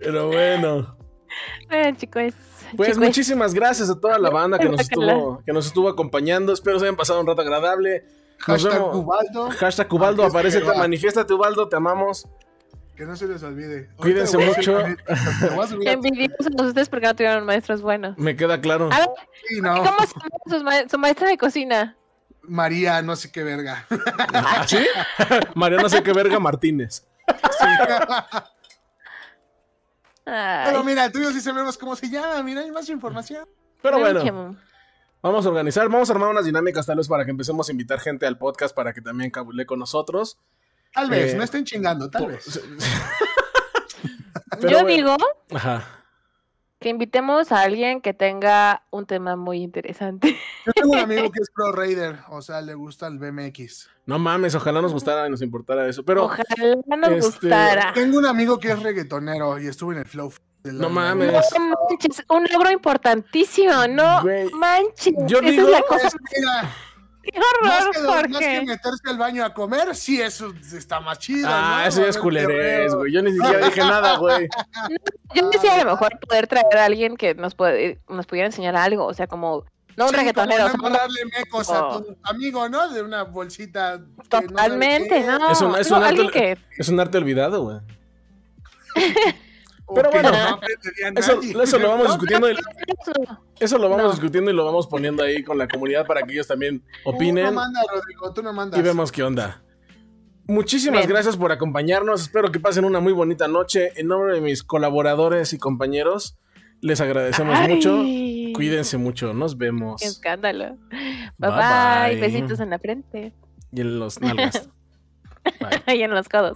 Pero bueno, bueno chicos, pues chicos. Muchísimas gracias a toda la banda que nos estuvo, que nos estuvo acompañando. Espero se hayan pasado un rato agradable. Hashtag Ubaldo. Hashtag Ubaldo, aparece, manifiéstate Ubaldo, te amamos. Que no se les olvide. Hoy cuídense mucho. Envidiosos a ustedes porque no tuvieron maestros buenos. Me queda claro. A ver, sí, no. ¿Cómo se llama su, ma su maestra de cocina? María no sé qué verga. ¿Ah, sí? María no sé qué verga Martínez. Sí. Pero mira, el tuyo sí sabemos cómo se llama. Mira, hay más información. Pero bueno, vamos a organizar, vamos a armar unas dinámicas tal vez para que empecemos a invitar gente al podcast para que también cabule con nosotros. Tal eh, vez, no estén chingando, tal vez. Yo bueno. digo Ajá. que invitemos a alguien que tenga un tema muy interesante. Yo tengo un amigo que es pro raider, o sea, le gusta el B M X. No mames, ojalá nos gustara y nos importara eso, pero... Ojalá nos este... gustara. Tengo un amigo que es reggaetonero y estuvo en el flow. De la no mames. No manches, un logro importantísimo, no Güey. manches. Yo Esa digo... es la cosa es, mira, qué horror, más que, Jorge. Más que meterse al baño a comer, sí, eso está más chido. Ah, ¿no? Eso ya es culerés, güey. Yo ni siquiera dije nada, güey. No, yo decía a lo mejor poder traer a alguien que nos, puede, nos pudiera enseñar algo. O sea, como, no un sí, reggaetonero. Como o sea, darle mecos como... a tu amigo, ¿no? De una bolsita. Totalmente, no. no. Es, un, es, no un arte, que... es un arte olvidado, güey. Pero bueno, no eso, eso lo vamos discutiendo y, eso lo vamos no. discutiendo y lo vamos poniendo ahí con la comunidad para que ellos también opinen. Tú no mandas, Rodrigo, tú no mandas. Y vemos qué onda. Muchísimas Bien. gracias por acompañarnos. Espero que pasen una muy bonita noche. En nombre de mis colaboradores y compañeros, les agradecemos Ay. mucho. Cuídense mucho. Nos vemos. Qué escándalo. Bye, bye. bye. Besitos en la frente. Y en los nalgas. Y en los codos.